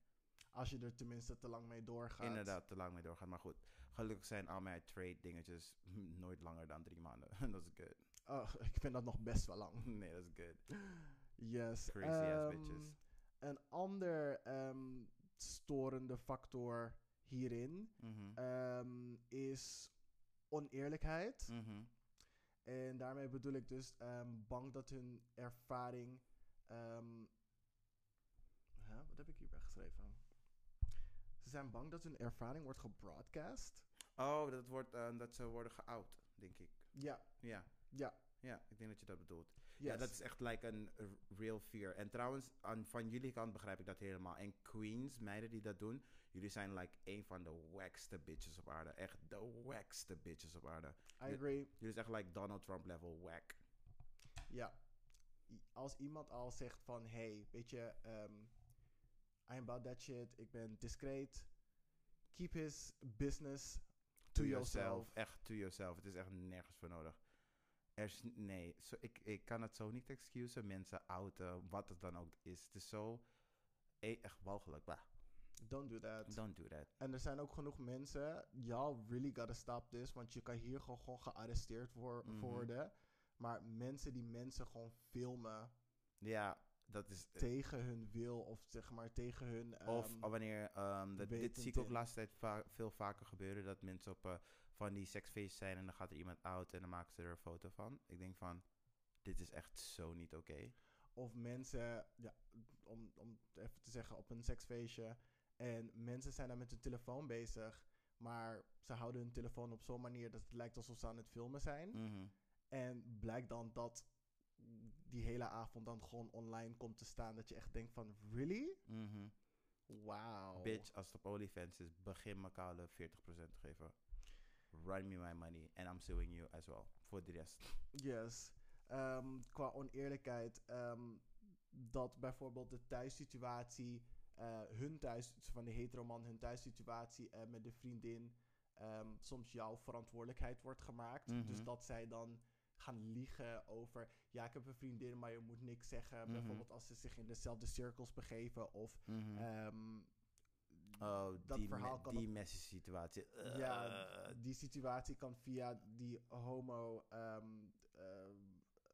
Als je er tenminste te lang mee doorgaat. Inderdaad, te lang mee doorgaat. Maar goed, gelukkig zijn al mijn trade dingetjes nooit langer dan drie maanden. Dat is good. Oh, ik vind dat nog best wel lang. Nee, dat is good. Yes. Crazy um, ass bitches. Een ander um, storende factor hierin mm-hmm. um, is oneerlijkheid. Mm-hmm. En daarmee bedoel ik dus um, bang dat hun ervaring... Um, huh, wat heb ik hier weggeschreven? Ze zijn bang dat hun ervaring wordt gebroadcast. Oh, dat, wordt, uh, dat ze worden geout, denk ik. Ja. Ja. Ja. Ja, ik denk dat je dat bedoelt. Yes. Ja, dat is echt like een real fear. En trouwens, aan, van jullie kant begrijp ik dat helemaal. En queens, meiden die dat doen, jullie zijn like een van de wackste bitches op aarde. Echt de wackste bitches op aarde. I agree. Jullie zijn echt like Donald Trump level wack. Ja. Als iemand al zegt van, hey, weet je, um, I'm about that shit, ik ben discreet. Keep his business to, to yourself. yourself. Echt to yourself. Het is echt nergens voor nodig. Er is, nee, zo, ik, ik kan het zo niet excusen. Mensen, outen, wat het dan ook is. Het is zo eh, echt walgelijk. Bah. Don't do that. Don't do that. En er zijn ook genoeg mensen. Y'all really gotta stop this. Want je kan hier gewoon, gewoon gearresteerd voor, mm-hmm. worden. Maar mensen die mensen gewoon filmen. Ja, dat is... Tegen hun wil of zeg maar tegen hun... Um, of wanneer... Um, dat, dit zie ik ook de laatste tijd va- veel vaker gebeuren. Dat mensen op... Uh, van die seksfeest zijn en dan gaat er iemand out en dan maken ze er een foto van. Ik denk van, dit is echt zo niet oké. Okay. Of mensen, ja, om, om even te zeggen, op een seksfeestje. En mensen zijn daar met hun telefoon bezig. Maar ze houden hun telefoon op zo'n manier dat het lijkt alsof ze aan het filmen zijn. Mm-hmm. En blijkt dan dat die hele avond dan gewoon online komt te staan. Dat je echt denkt van, really? Mm-hmm. Wauw. Bitch, als het op OnlyFans is, begin me kale veertig procent te geven. Run me my money. And I'm suing you as well. Voor de rest. Yes. Um, qua oneerlijkheid. Um, dat bijvoorbeeld de thuissituatie. Uh, hun thuis. Van de heteroman. Hun thuissituatie. Uh, met de vriendin. Um, soms jouw verantwoordelijkheid wordt gemaakt. Mm-hmm. Dus dat zij dan gaan liegen over... ja, ik heb een vriendin, maar je moet niks zeggen. Mm-hmm. Bijvoorbeeld als ze zich in dezelfde cirkels begeven. Of... Mm-hmm. Um, Oh, dat die, verhaal kan die op... messy situatie. Uh. Ja, die situatie kan via die homo... Um, uh, uh,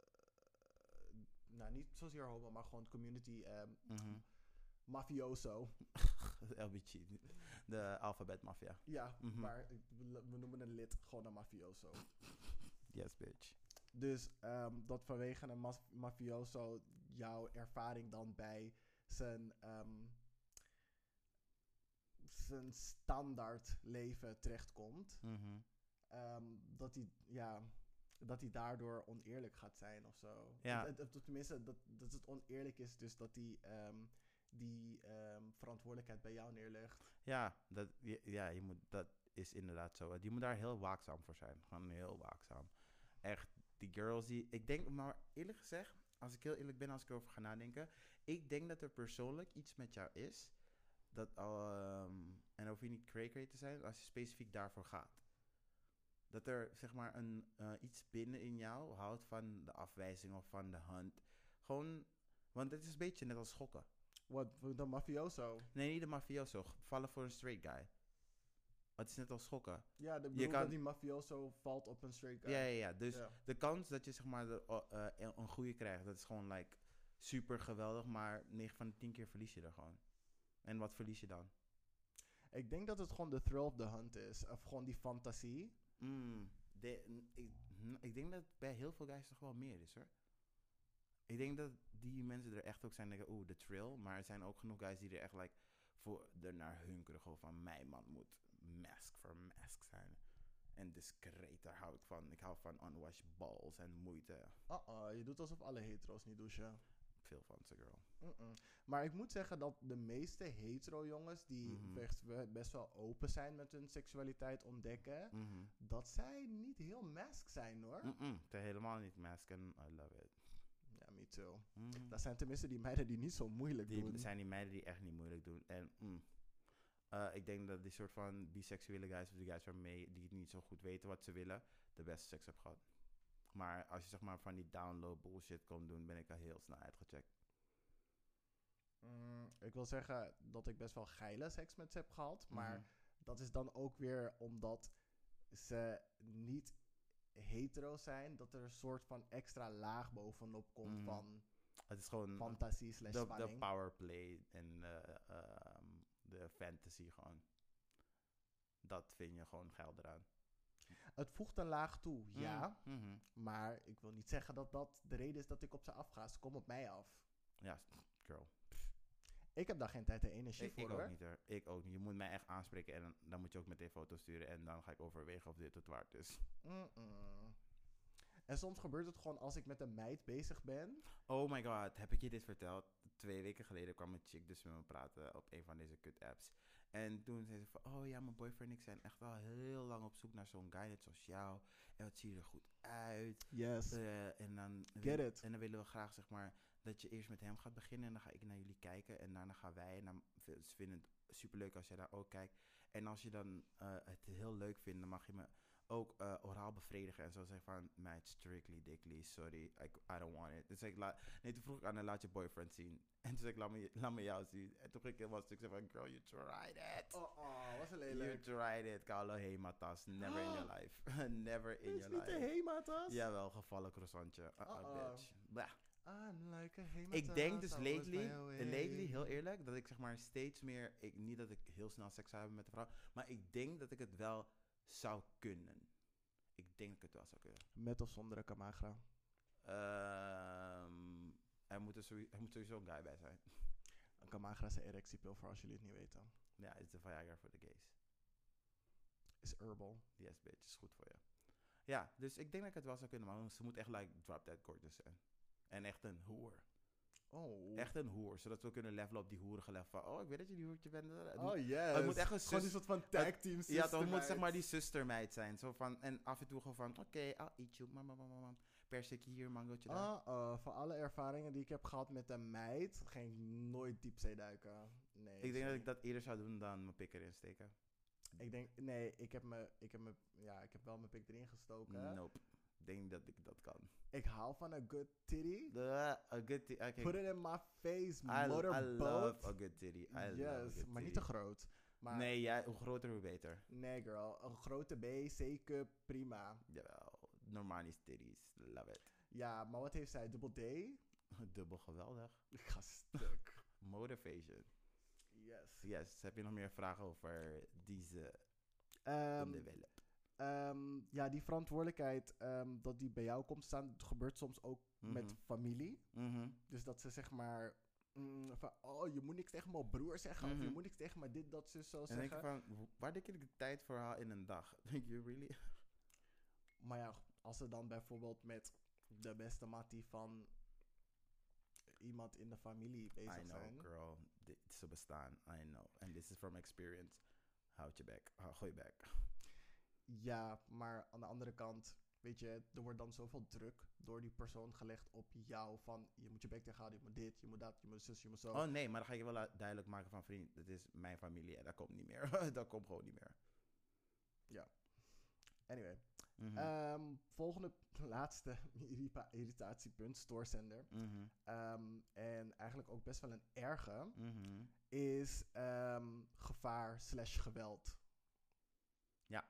nou, niet zozeer homo, maar gewoon community... Um, mm-hmm. Mafioso. L B G, de alfabetmafia. Ja, mm-hmm. maar we noemen een lid gewoon een mafioso. Yes, bitch. Dus um, dat vanwege een maf- mafioso jouw ervaring dan bij zijn... Um, zijn standaard leven terechtkomt, mm-hmm. um, dat hij ja, dat hij daardoor oneerlijk gaat zijn of zo. Ja. Tenminste, dat, dat het oneerlijk is dus dat hij um, die um, verantwoordelijkheid bij jou neerlegt. Ja, dat, ja je moet, dat is inderdaad zo. Je moet daar heel waakzaam voor zijn. Gewoon heel waakzaam. Echt, die girls die... Ik denk, maar eerlijk gezegd, als ik heel eerlijk ben, als ik erover ga nadenken, ik denk dat er persoonlijk iets met jou is... Dat, um, en hoef je niet cray-cray te zijn als je specifiek daarvoor gaat. dat er zeg maar een, uh, iets binnen in jou houdt van de afwijzing of van de hand. Gewoon, want het is een beetje net als schokken. Wat, de mafioso? Nee, niet de mafioso. Vallen voor een straight guy. Het is net als schokken. Ja, de bedoel kan... dat die mafioso valt op een straight guy. Ja, ja, ja. Dus ja. De kans dat je zeg maar de, uh, uh, een goeie krijgt, dat is gewoon like super geweldig, maar negen van de tien keer verlies je er gewoon. En wat verlies je dan? Ik denk dat het gewoon de thrill of the hunt is. Of gewoon die fantasie. Mm, de, ik, ik denk dat bij heel veel guys toch wel meer is, hoor. Ik denk dat die mensen er echt ook zijn denken, oeh, de thrill. Maar er zijn ook genoeg guys die er echt like, voor er naar hunkeren. Gewoon van, mijn man moet mask voor mask zijn. En discreet, daar hou ik van. Ik hou van unwashed balls en moeite. Uh-uh, je doet alsof alle hetero's niet douchen. Veel van ze, girl. Mm-mm. Maar ik moet zeggen dat de meeste hetero-jongens die mm-hmm. best wel open zijn met hun seksualiteit ontdekken, mm-hmm. dat zij niet heel mask zijn, hoor. Mm-mm. Ze helemaal niet mask en I love it. Ja, me too. Mm-hmm. Dat zijn tenminste die meiden die niet zo moeilijk die, doen. Dat zijn die meiden die echt niet moeilijk doen. En mm, uh, ik denk dat die soort van biseksuele guys of die guys waarmee die niet zo goed weten wat ze willen, de beste seks hebben gehad. Maar als je zeg maar van die download bullshit kon doen, ben ik al heel snel uitgecheckt. Mm, ik wil zeggen dat ik best wel geile seks met ze heb gehad. Maar mm-hmm. dat is dan ook weer omdat ze niet hetero zijn. Dat er een soort van extra laag bovenop komt mm. van het is gewoon fantasie slash spanning. De powerplay en de uh, um, fantasy gewoon. Dat vind je gewoon geil eraan. Het voegt een laag toe, ja. Mm, mm-hmm. Maar ik wil niet zeggen dat dat de reden is dat ik op ze afga. Ze komen op mij af. Ja, girl. Ik heb daar geen tijd en energie ik, voor, ik hoor. Ook niet, hoor. Ik ook niet. Je moet mij echt aanspreken en dan, dan moet je ook meteen foto's sturen. En dan ga ik overwegen of dit het waard is. Mm-mm. En soms gebeurt het gewoon als ik met een meid bezig ben. Oh my god, heb ik je dit verteld? Twee weken geleden kwam een chick dus met me praten op een van deze kut-apps. En toen zei ze van, oh ja, mijn boyfriend en ik zijn echt al heel lang op zoek naar zo'n guy net zoals jou. En wat zie je er goed uit. Yes. Uh, en, dan wil, en dan willen we graag, zeg maar, dat je eerst met hem gaat beginnen. En dan ga ik naar jullie kijken. En daarna gaan wij. En dan ze vinden het superleuk als jij daar ook kijkt. En als je dan uh, het heel leuk vindt, dan mag je me ook uh, oraal bevredigen en zo zeggen van, meid, strictly dickly, sorry, I, I don't want it. Dus ik la- nee, toen vroeg ik aan haar, laat je boyfriend zien. En toen zei ik, laat me, laat me jou zien. En toen ging ik helemaal stuk, zei van, girl, you tried it. Oh, oh, was een lelijk. You tried it, Carlo, hematas, never oh. in your life. Never in your life. Is niet de hematas? Jawel, gevallen croissantje. Uh, uh, bitch. Blah. I'm like a hematas. Ik denk dus lately, lately, heel eerlijk, dat ik zeg maar steeds meer, ik, niet dat ik heel snel seks zou hebben met de vrouw, maar ik denk dat ik het wel zou kunnen. Ik denk dat ik het wel zou kunnen. Met of zonder een Kamagra? Uh, er, moet er, sowieso, er moet sowieso een guy bij zijn. Een Kamagra is een erectiepil voor als jullie het niet weten. Ja, het is de Viagra voor de gays. Is herbal. Yes, bitch. Is goed voor je. Ja, dus ik denk dat ik het wel zou kunnen, maar ze moet echt like drop that gorgeous zijn. En echt een hoer. Oh. Echt een hoer, zodat we kunnen levelen op die hoerige level van, oh, ik weet dat je die hoertje bent. Oh yes. Het moet echt een zus- soort van tag team sistermeid. Ja, het moet zeg maar die zustermeid zijn. Zo van, en af en toe gewoon van, oké, okay, I'll eat you. Mam, mam, mam, mam. Persikje hier, mangootje daar. Ah, uh, van alle ervaringen die ik heb gehad met een meid, ging ik nooit diepzee duiken. Nee. Ik denk nee. dat ik dat eerder zou doen dan mijn pik erin steken. Ik denk, nee, ik heb, me, ik heb, me, ja, ik heb wel mijn pik erin gestoken. Nope. Ik denk dat ik dat kan. Ik hou van een good titty. Uh, a good t- okay. Put it in my face, motherboat. I, I love a good titty. I yes, love a good maar titty. Niet te groot. Maar nee, ja, hoe groter, hoe beter. Nee, girl. Een grote B, C-cup, prima. Jawel. Normani's titties. Love it. Ja, maar wat heeft zij? Dubbel D? Dubbel geweldig. Ik ga stuk. Motivation. Yes. Yes. Heb je nog meer vragen over deze um, onderdelen? Um, ja, die verantwoordelijkheid um, dat die bij jou komt staan, gebeurt soms ook mm-hmm. met familie. Mm-hmm. Dus dat ze zeg maar, mm, van, oh, je moet niks tegen mijn broer zeggen, mm-hmm. of je moet niks tegen mijn dit, dat, zus, zo en zeggen. En denk je van, waar denk ik de tijd voor haal in een dag? Denk je, really? Maar ja, als ze dan bijvoorbeeld met de beste mattie van iemand in de familie bezig I know, zijn. I know, girl. Dit ze bestaan. I know. And this is from experience. Houd je bek. Gooi je bek. Ja, maar aan de andere kant, weet je, er wordt dan zoveel druk door die persoon gelegd op jou van, je moet je bek tegenhouden, je moet dit, je moet dat, je moet zus, je moet zo. Oh nee, maar dan ga je wel duidelijk maken van, vriend, dat is mijn familie en dat komt niet meer. Dat komt gewoon niet meer. Ja. Anyway. Mm-hmm. Um, volgende, laatste irritatiepunt, stoorzender. Mm-hmm. Um, en eigenlijk ook best wel een erge, mm-hmm. is um, gevaar slash geweld. Ja.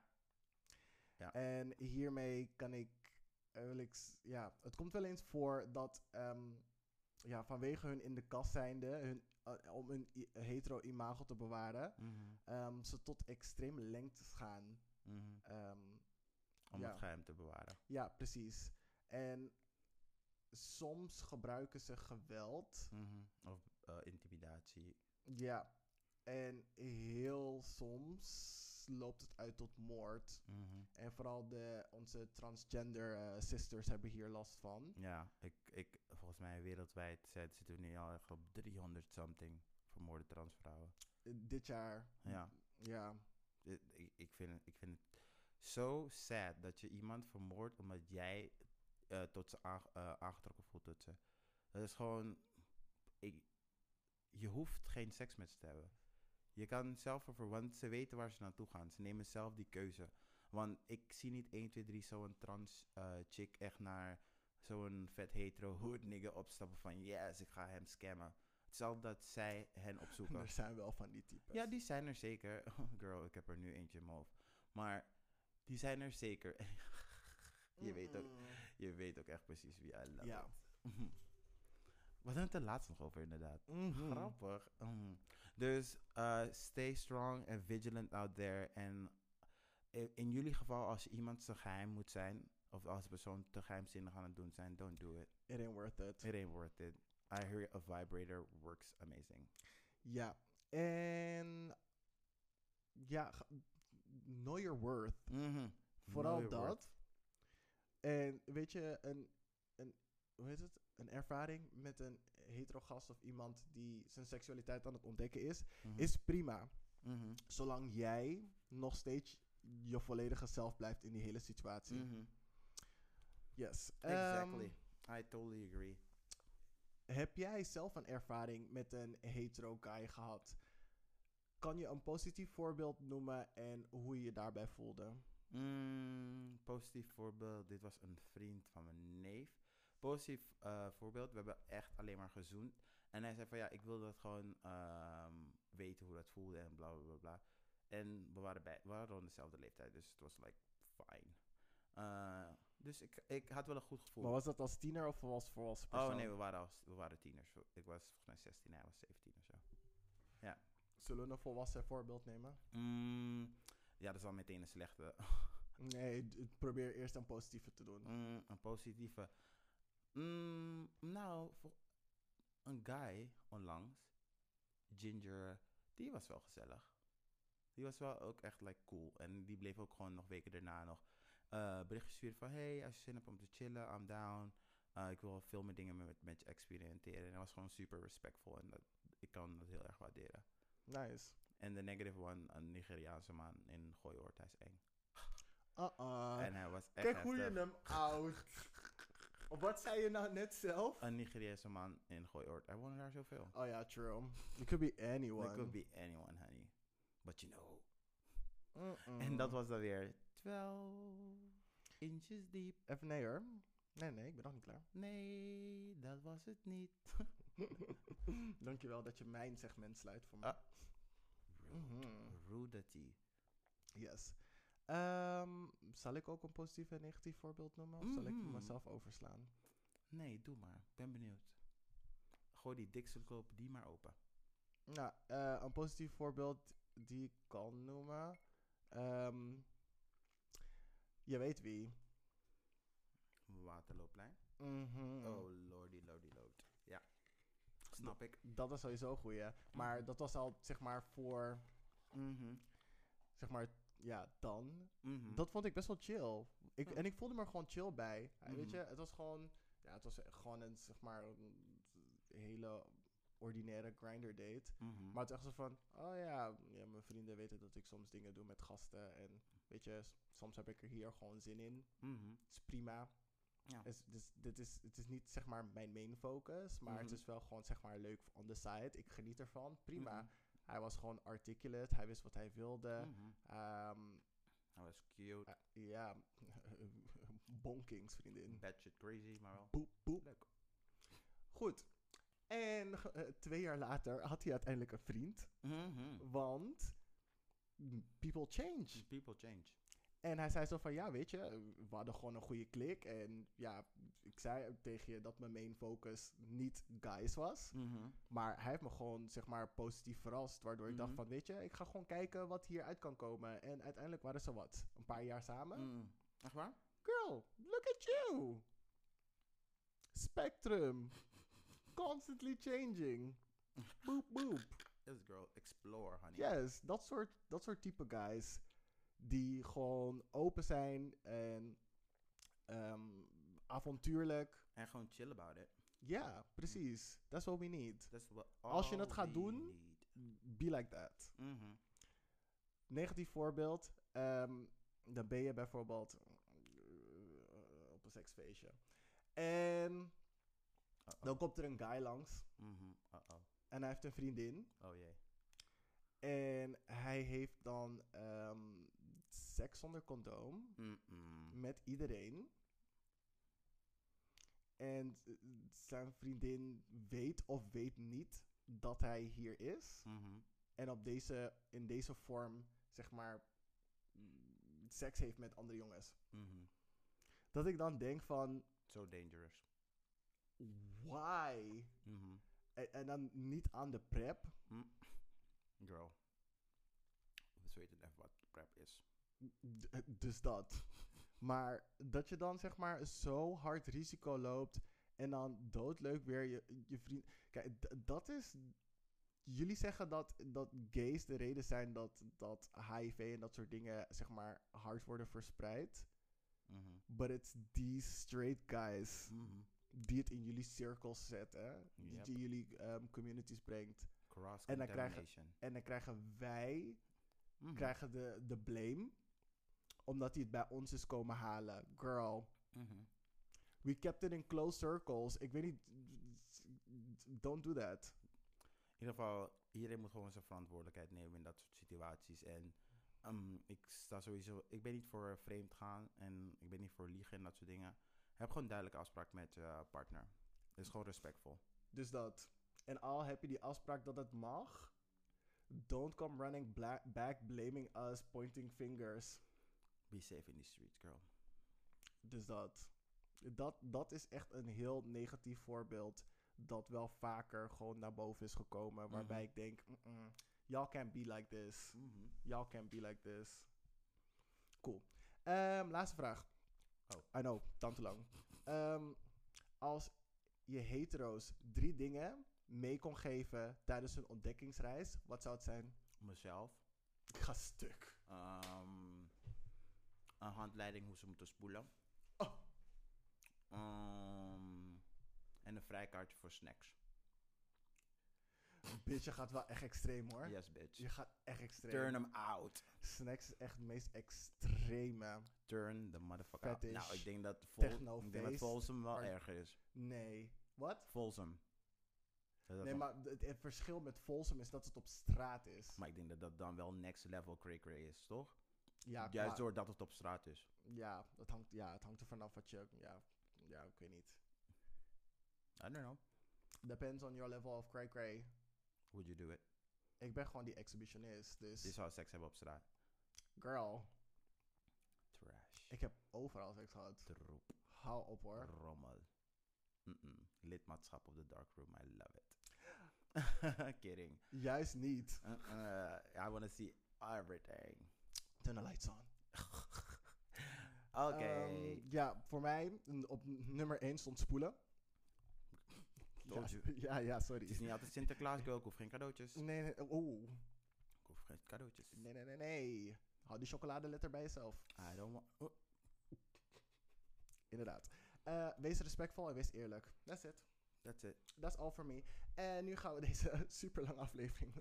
Ja. En hiermee kan ik, wil ik, ja, het komt wel eens voor dat um, ja, vanwege hun in de kast zijnde, hun, uh, om hun hetero-imago te bewaren, mm-hmm. um, ze tot extreme lengtes gaan. Mm-hmm. Um, Om ja. het geheim te bewaren. Ja, precies. En soms gebruiken ze geweld. Mm-hmm. Of uh, intimidatie. Ja. En heel soms loopt het uit tot moord. Mm-hmm. En vooral de, onze transgender uh, sisters hebben hier last van. Ja, ik, ik, volgens mij wereldwijd zitten we nu al echt op driehonderd something vermoorde transvrouwen. Uh, dit jaar. Ja. Ja. Ik, ik, vind, ik vind het... Zo so sad dat je iemand vermoordt omdat jij uh, tot ze aang- uh, aangetrokken voelt tot ze. Dat is gewoon... Ik, je hoeft geen seks met ze te hebben. Je kan zelf ervoor... Want ze weten waar ze naartoe gaan. Ze nemen zelf die keuze. Want ik zie niet één, twee, drie zo'n trans uh, chick echt naar zo'n vet hetero hood nigger opstappen van... Yes, ik ga hem scammen. Het is altijd dat zij hen opzoeken. Er zijn wel van die types. Ja, die zijn er zeker. Oh, girl, ik heb er nu eentje in mijn hoofd. Maar... Die zijn er zeker. je, weet ook, je weet ook echt precies wie I love. Ja. We hadden het er laatst nog over, inderdaad. Mm-hmm. Grappig. Mm. Dus uh, stay strong and vigilant out there. En in, in jullie geval, als iemand te geheim moet zijn... of als de persoon te geheimzinnig aan het doen zijn... don't do it. It ain't worth it. It ain't worth it. I hear a vibrator works amazing. Ja. En... Ja... Know your worth. Mm-hmm. Vooral your dat. Worth. En weet je, een, een, hoe heet het? Een ervaring met een hetero gast of iemand die zijn seksualiteit aan het ontdekken is, mm-hmm. is prima. Mm-hmm. Zolang jij nog steeds je volledige zelf blijft in die hele situatie. Mm-hmm. Yes. Exactly. Um, I totally agree. Heb jij zelf een ervaring met een hetero guy gehad? Kan je een positief voorbeeld noemen en hoe je je daarbij voelde? Mm, positief voorbeeld. Dit was een vriend van mijn neef. Positief uh, voorbeeld. We hebben echt alleen maar gezoend. En hij zei van ja, ik wilde dat gewoon um, weten hoe dat voelde en bla, bla, bla, bla. En we waren, bij, we waren rond dezelfde leeftijd, dus het was like fine. Uh, dus ik, ik had wel een goed gevoel. Maar was dat als tiener of als volwassen persoon? Oh nee, we waren, als, we waren tieners. Ik was volgens mij zestien, hij was zeventien of zo. Ja. Zullen we een volwassen voorbeeld nemen? Mm, ja, dat is al meteen een slechte. Nee, probeer eerst een positieve te doen. Mm, een positieve. Mm, nou, een guy onlangs, Ginger, die was wel gezellig. Die was wel ook echt like, cool. En die bleef ook gewoon nog weken daarna nog uh, berichtjes sturen van... Hey, als je zin hebt om te chillen, I'm down. Uh, ik wil veel meer dingen met, met je experimenteren. En hij was gewoon super respectful. En dat, ik kan dat heel erg waarderen. Nice. En de negative one, een Nigeriaanse man in Gooihoort, hij is eng. Uh-uh. En hij was echt... Kijk hoe heftig. Je hem out. Wat zei je nou net zelf? Een Nigeriaanse man in Gooihoort. Hij woonde daar zoveel. Oh ja, true. It could be anyone. It could be anyone, honey. But you know. Mm-mm. En dat was dan weer twelve inches deep. Even nee hoor. Nee, nee, ik ben nog niet klaar. Nee, dat was het niet. Dankjewel dat je mijn segment sluit voor mij. Ah. Rude. Mm-hmm. Rudity. Yes. Um, zal ik ook een positief en negatief voorbeeld noemen? Of mm-hmm. zal ik mezelf overslaan? Nee, doe maar. Ik ben benieuwd. Gooi die dikselkoop die maar open. Nou, uh, een positief voorbeeld die ik kan noemen. Um, je weet wie... Waterloopplein. Mm-hmm. Oh, lordy, lordy, lord. Ja, snap ik. Dat was sowieso goed, hè. Maar dat was al, zeg maar, voor... Mm-hmm. Zeg maar, ja, dan. Mm-hmm. Dat vond ik best wel chill. Ik, en ik voelde me er gewoon chill bij. Mm-hmm. Weet je, het was gewoon... Ja, het was gewoon een, zeg maar, een hele ordinaire grinder date. Mm-hmm. Maar het was echt zo van... Oh ja, ja, mijn vrienden weten dat ik soms dingen doe met gasten. En weet je, soms heb ik er hier gewoon zin in. Mm-hmm. Dat is prima. Ja. Dus, dus dit is, het is niet zeg maar mijn main focus, maar mm-hmm. het is wel gewoon zeg maar leuk on the side. Ik geniet ervan, prima. Mm-hmm. Hij was gewoon articulate, hij wist wat hij wilde. Mm-hmm. Um, Dat was cute. Uh, ja, bonkings vriendin. That shit crazy, maar wel. Boep, boep. Leuk. Goed. En uh, twee jaar later had hij uiteindelijk een vriend. Mm-hmm. Want people change. People change. En hij zei zo van, ja, weet je, we hadden gewoon een goede klik. En ja, ik zei tegen je dat mijn main focus niet guys was. Mm-hmm. Maar hij heeft me gewoon, zeg maar, positief verrast. Waardoor mm-hmm. ik dacht van, weet je, ik ga gewoon kijken wat hieruit kan komen. En uiteindelijk waren ze wat, een paar jaar samen. Mm. Echt waar? Girl, look at you. Spectrum. Constantly changing. Boop, boop. Yes, girl, explore, honey. Yes, dat soort, dat soort type guys. Die gewoon open zijn en um, avontuurlijk. En gewoon chill about it. Ja, yeah, precies. That's what we need. That's what Als je het gaat doen, need. Be like that. Mm-hmm. Negatief voorbeeld. Um, dan ben je bijvoorbeeld uh, op een seksfeestje. En Uh-oh. dan komt er een guy langs. Mm-hmm. En hij heeft een vriendin. Oh jee. En hij heeft dan um, seks zonder condoom Mm-mm. met iedereen. En zijn vriendin weet of weet niet dat hij hier is. Mm-hmm. En op deze, in deze vorm, zeg maar, seks heeft met andere jongens. Mm-hmm. Dat ik dan denk van... So dangerous. Why? Mm-hmm. En, en dan niet aan de prep... Mm. Girl, we weten even wat prep is. D- dus dat. Maar dat je dan zeg maar zo hard risico loopt en dan doodleuk weer je, je vriend... Kijk, d- dat is... Jullie zeggen dat, dat gays de reden zijn dat, dat H I V en dat soort dingen zeg maar hard worden verspreid. Mm-hmm. But it's these straight guys mm-hmm. die het in jullie cirkels zetten, yep. die, die jullie um, communities brengt. En dan, krijgen, en dan krijgen wij mm-hmm. krijgen de, de blame. Omdat hij het bij ons is komen halen. Girl. Mm-hmm. We kept it in close circles. Ik weet niet. Don't do that. In ieder geval, iedereen moet gewoon zijn verantwoordelijkheid nemen in dat soort situaties. En um, ik sta sowieso. Ik ben niet voor vreemd gaan. En ik ben niet voor liegen en dat soort dingen. Heb gewoon duidelijke afspraak met je uh, partner. Dat is gewoon respectvol. Dus dat. En al heb je die afspraak dat het mag, don't come running bla- back blaming us, pointing fingers. Be safe in the streets, girl. Dus dat. dat. Dat is echt een heel negatief voorbeeld dat wel vaker gewoon naar boven is gekomen. Waarbij mm-hmm. ik denk, mm-mm, y'all can't be like this. Mm-hmm. Y'all can't be like this. Cool. Um, laatste vraag. Oh, I know, dan te lang. Um, als je hetero's drie dingen... mee kon geven tijdens een ontdekkingsreis, wat zou het zijn? Mezelf. Ik ga stuk. Um, een handleiding hoe ze moeten spoelen. Oh. Um, en een vrijkaartje voor snacks. Bitch, je gaat wel echt extreem hoor. Yes, bitch. Je gaat echt extreem. Turn them out. Snacks is echt het meest extreme. Turn the motherfucker out. Nou, ik denk dat, Vol- Techno- ik denk dat Folsom wel Ar- erger is. Nee. Wat? Folsom. Nee, maar het, het verschil met Folsom is dat het op straat is. Maar ik denk dat dat dan wel next level cray-cray is, toch? Ja, juist maar, doordat het op straat is. Ja, het hangt, ja, het hangt er vanaf wat je... Ja, ja, ik weet niet. I don't know. Depends on your level of cray-cray. Would you do it? Ik ben gewoon die exhibitionist, dus... Je zou seks hebben op straat. Girl. Trash. Ik heb overal seks gehad. Troep. Hou op, hoor. Rommel. Mm-mm. Lidmaatschap op de dark room, I love it. Kidding. Juist niet. Uh, uh, I want to see everything. Turn the lights on. Oké. Okay. Um, ja, voor mij op nummer één stond spoelen. Ja, ja, ja, sorry. Het is niet altijd Sinterklaas, girl. Ik hoef geen cadeautjes. Nee, nee. Oh. Ik hoef geen cadeautjes. Nee, nee, nee, nee. Hou die chocoladeletter bij jezelf. I don't want... Oh. Inderdaad. Uh, wees respectvol en wees eerlijk. That's it. That's it. That's all for me. En nu gaan we deze super lange aflevering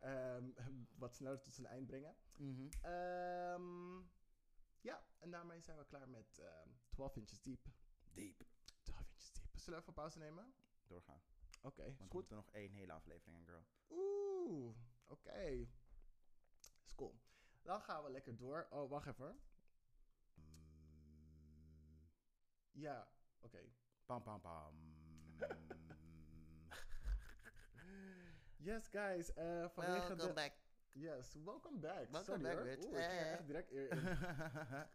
uh, um, wat sneller tot zijn eind brengen. Mm-hmm. Um, ja, en daarmee zijn we klaar met um, twaalf inches deep. Deep. twaalf inches deep. Zullen we even pauze nemen? Doorgaan. Oké, okay, is goed. We moeten nog één hele aflevering aan, girl. Oeh, oké. Okay. Is cool. Dan gaan we lekker door. Oh, wacht even. Ja, oké. Okay. Pam, pam, pam. Yes, guys. Uh, welcome de... back. Yes, welcome back. Welcome Sorry, back, hoor. bitch. Oeh, ik ging echt direct eer in.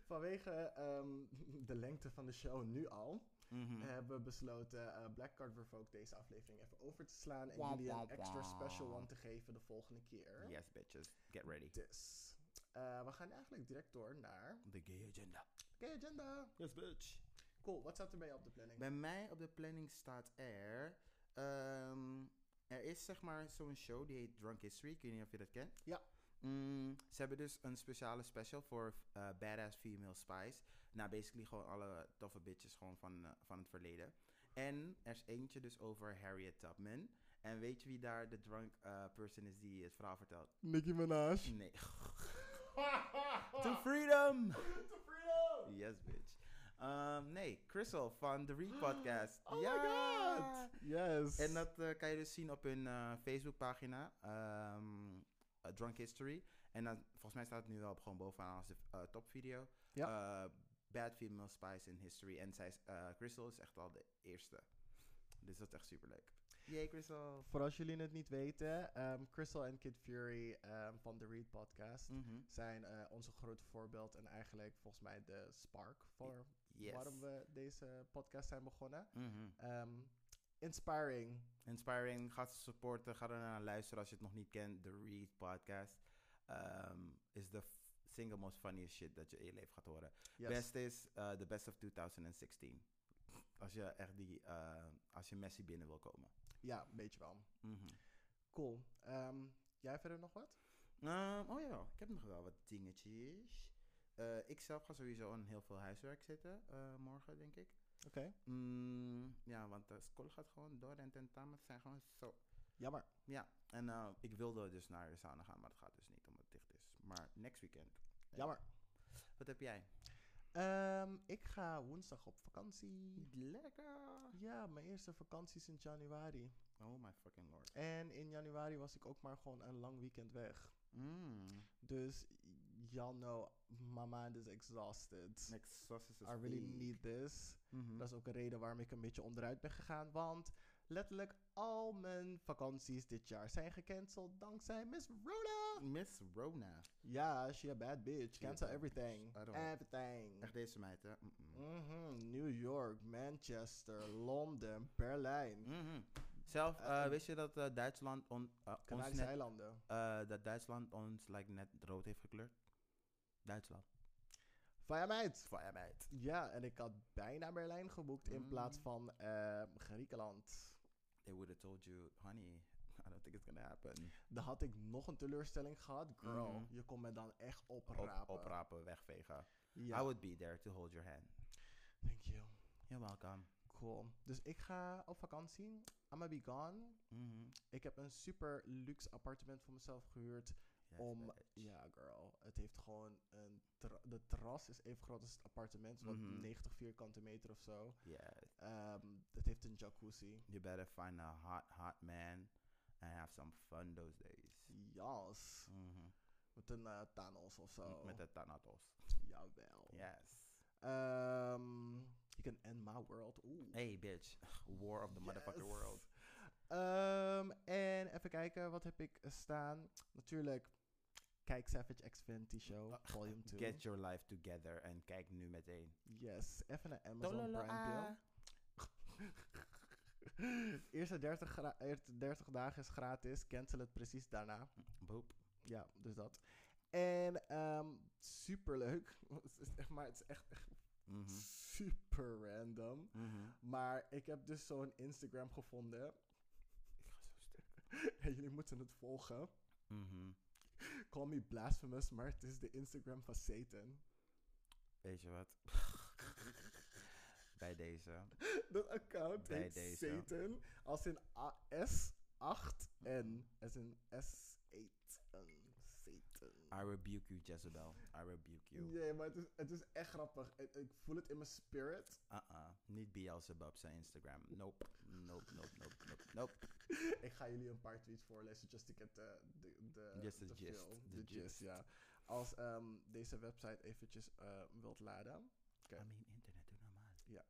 Vanwege um, de lengte van de show nu al... Mm-hmm. hebben we besloten uh, Black Card Revoke deze aflevering even over te slaan... en wah, jullie wah, een extra wah. special one te geven de volgende keer. Yes, bitches. Get ready. Dus, uh, we gaan eigenlijk direct door naar... The Gay Agenda. The Gay Agenda. Yes, bitch. Cool, wat staat er bij jou op de planning? Bij mij op de planning staat er... Um, er is zeg maar zo'n show, die heet Drunk History. Ik weet niet of je dat kent. Ja. Mm, ze hebben dus een speciale special voor uh, badass female spies. Nou, basically gewoon alle toffe bitches gewoon van, uh, van het verleden. En er is eentje dus over Harriet Tubman. En weet je wie daar de drunk uh, person is die het verhaal vertelt? Nicki Minaj. Nee. To freedom! To freedom! Yes, bitch. Um, nee, Crystal van The Read Podcast. Oh ja! My god! Yes! En dat uh, kan je dus zien op hun uh, Facebookpagina, um, uh, Drunk History. En dan, volgens mij staat het nu wel gewoon bovenaan als de uh, topvideo. Ja. Uh, Bad Female Spies in History. En zij is, uh, Crystal is echt al de eerste. Dus dat is echt superleuk. Yay, Crystal. Voor als jullie het niet weten, um, Crystal en Kid Fury um, van The Read Podcast... Mm-hmm. zijn uh, onze grote voorbeeld en eigenlijk volgens mij de spark... voor yes. waarom we deze podcast zijn begonnen. Mm-hmm. Um, inspiring. Inspiring. Ga ze supporten. Ga er naar luisteren als je het nog niet kent. The Read Podcast um, is de f- single most funniest shit dat je in je leven gaat horen. Yes. Best is uh, The Best of twintig zestien. Als je echt die, uh, als je Messi binnen wil komen. Ja, een beetje wel. Mm-hmm. Cool. Um, jij verder nog wat? Um, oh ja, ik heb nog wel wat dingetjes. Uh, ik zelf ga sowieso aan heel veel huiswerk zitten uh, morgen, denk ik. Oké. Okay. Mm, ja, want de school gaat gewoon door en tentamens zijn gewoon zo... Jammer. Ja, en uh, ik wilde dus naar de sauna gaan, maar dat gaat dus niet omdat het dicht is. Maar next weekend. Eh. Jammer. Wat heb jij? Um, ik ga woensdag op vakantie. Lekker. Ja, mijn eerste vakantie sinds januari. Oh my fucking lord. En in januari was ik ook maar gewoon een lang weekend weg. Mm. Dus y'all know, my mind is exhausted. Exhausted. I really need this. Mm-hmm. Dat is ook een reden waarom ik een beetje onderuit ben gegaan. Want letterlijk al mijn vakanties dit jaar zijn gecanceld dankzij Miss Rona. Miss Rona. Ja, she a bad bitch. Cancel everything. Everything. Echt deze meid, hè? Mm-hmm. New York, Manchester, Londen, Berlijn. Mm-hmm. Zelf, uh, uh, wist je dat uh, Duitsland on, uh, ons net, eilanden. Uh, dat Duitsland ons like, net rood heeft gekleurd? Duitsland. Via meid. Via meid. Ja, en ik had bijna Berlijn geboekt mm. in plaats van uh, Griekenland. They would have told you, honey, I don't think it's gonna happen. Dan had ik nog een teleurstelling gehad. Girl, mm-hmm. je kon me dan echt oprapen. Op, oprapen, wegvegen. Ja. I would be there to hold your hand. Thank you. You're welcome. Cool. Dus ik ga op vakantie. I'm gonna be gone. Mm-hmm. Ik heb een super luxe appartement voor mezelf gehuurd. Yes, om, bitch. Ja, girl. Het heeft gewoon een... Tra- de terras is even groot als het appartement. Wat mm-hmm. negentig vierkante meter of zo. Yeah. Um, het heeft een jacuzzi. You better find a hot, hot man. And have some fun those days. Yes. Mm-hmm. Met een uh, Thanos of zo. Met een Thanatos. Jawel. Yes. Um, you can end my world. Ooh. Hey, bitch. War of the yes. motherfucking world. Um, en even kijken, wat heb ik staan? Natuurlijk, kijk Savage X Fenty Show, volume two. Get your life together en kijk nu meteen. Yes, even een Amazon Prime deal. Eerste dertig, gra- dertig dagen is gratis, cancel het precies daarna. Boop. Ja, dus dat. En um, super leuk. Het is echt, maar het is echt, echt mm-hmm. super random. Mm-hmm. Maar ik heb dus zo'n Instagram gevonden. Ik ga zo stuk. En jullie moeten het volgen. Mm-hmm. Call me blasphemous, maar het is de Instagram van Satan. Weet je wat? Bij deze. Dat account Bij heet deze. Satan. Als in A S acht N. Als in S eight N. Satan. I rebuke you, Jezebel. I rebuke you. Nee, yeah, maar het is, het is echt grappig. Ik, ik voel het in mijn spirit. Uh-uh. Niet Beelzebub zijn Instagram. Nope. Nope, nope, nope, nope, nope. Ik ga jullie een paar tweets voorlezen, just to get the, the, the, just the, the gist. Feel. The, the gist, ja. Yeah. Als um, deze website eventjes uh, wilt laden. Okay. I mean, internet, doe normaal. Ja.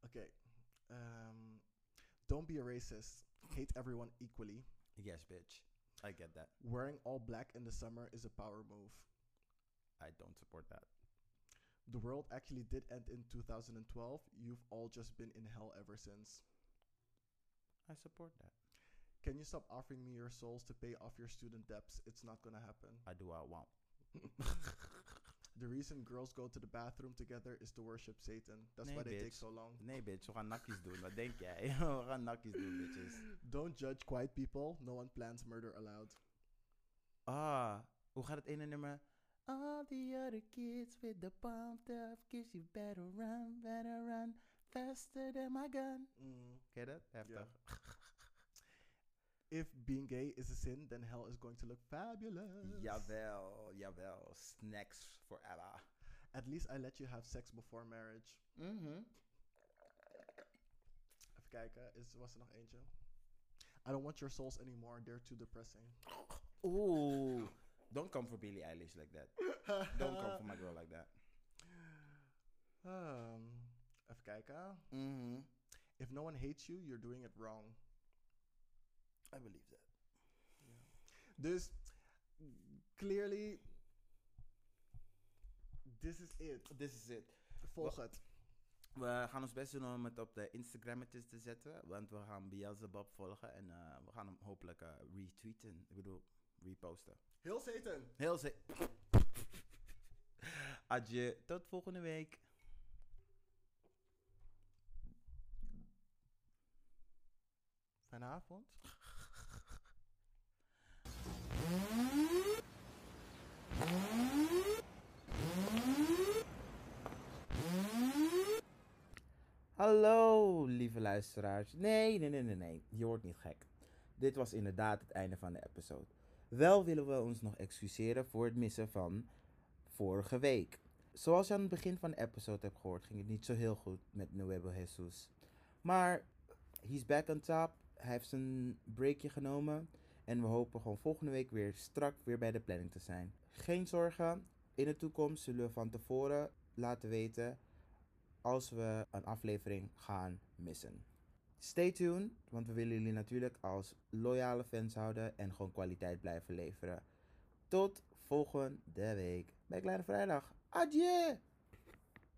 Oké. Don't be a racist. Hate everyone equally. Yes, bitch. I get that. Wearing all black in the summer is a power move. I don't support that. The world actually did end in two thousand twelve. You've all just been in hell ever since. I support that. Can you stop offering me your souls to pay off your student debts? It's not gonna happen. I do what I want. The reason girls go to the bathroom together is to worship Satan. That's nee, why they bitch. Take so long. Nee, bitch. We gaan nakjes doen. Wat denk jij? We gaan nakjes doen, bitches. Don't judge quiet people. No one plans murder aloud. Ah, hoe gaat het ene nummer? All the other kids with the pumped up kids, you better run, better run, faster than my gun. Mm. Ken je dat? Heftig. Yeah. If being gay is a sin, then hell is going to look fabulous. Jawel, jawel. Snacks forever. At least I let you have sex before marriage. Mm-hmm. Even kijken, is, was er nog eentje? I don't want your souls anymore, they're too depressing. Ooh. Don't come for Billie Eilish like that. Don't come for my girl like that. Um, even kijken. Mm-hmm. If no one hates you, you're doing it wrong. I believe that. Yeah. Dus, clearly, this is it. This is it. Volg we, het. We gaan ons best doen om het op de Instagrammetjes te zetten. Want we gaan Beelzebub volgen. En uh, we gaan hem hopelijk uh, retweeten. Ik bedoel, reposten. Heel Satan. Heel Satan. Adieu. Tot volgende week. Vanavond. Hallo, lieve luisteraars. Nee, nee, nee, nee, nee. Je wordt niet gek. Dit was inderdaad het einde van de episode. Wel willen we ons nog excuseren voor het missen van vorige week. Zoals je aan het begin van de episode hebt gehoord, ging het niet zo heel goed met Nuevo Jesus. Maar he's back on top. Hij heeft zijn breakje genomen. En we hopen gewoon volgende week weer strak weer bij de planning te zijn. Geen zorgen. In de toekomst zullen we van tevoren laten weten als we een aflevering gaan missen. Stay tuned. Want we willen jullie natuurlijk als loyale fans houden. En gewoon kwaliteit blijven leveren. Tot volgende week. Bij Kleine Vrijdag. Adieu!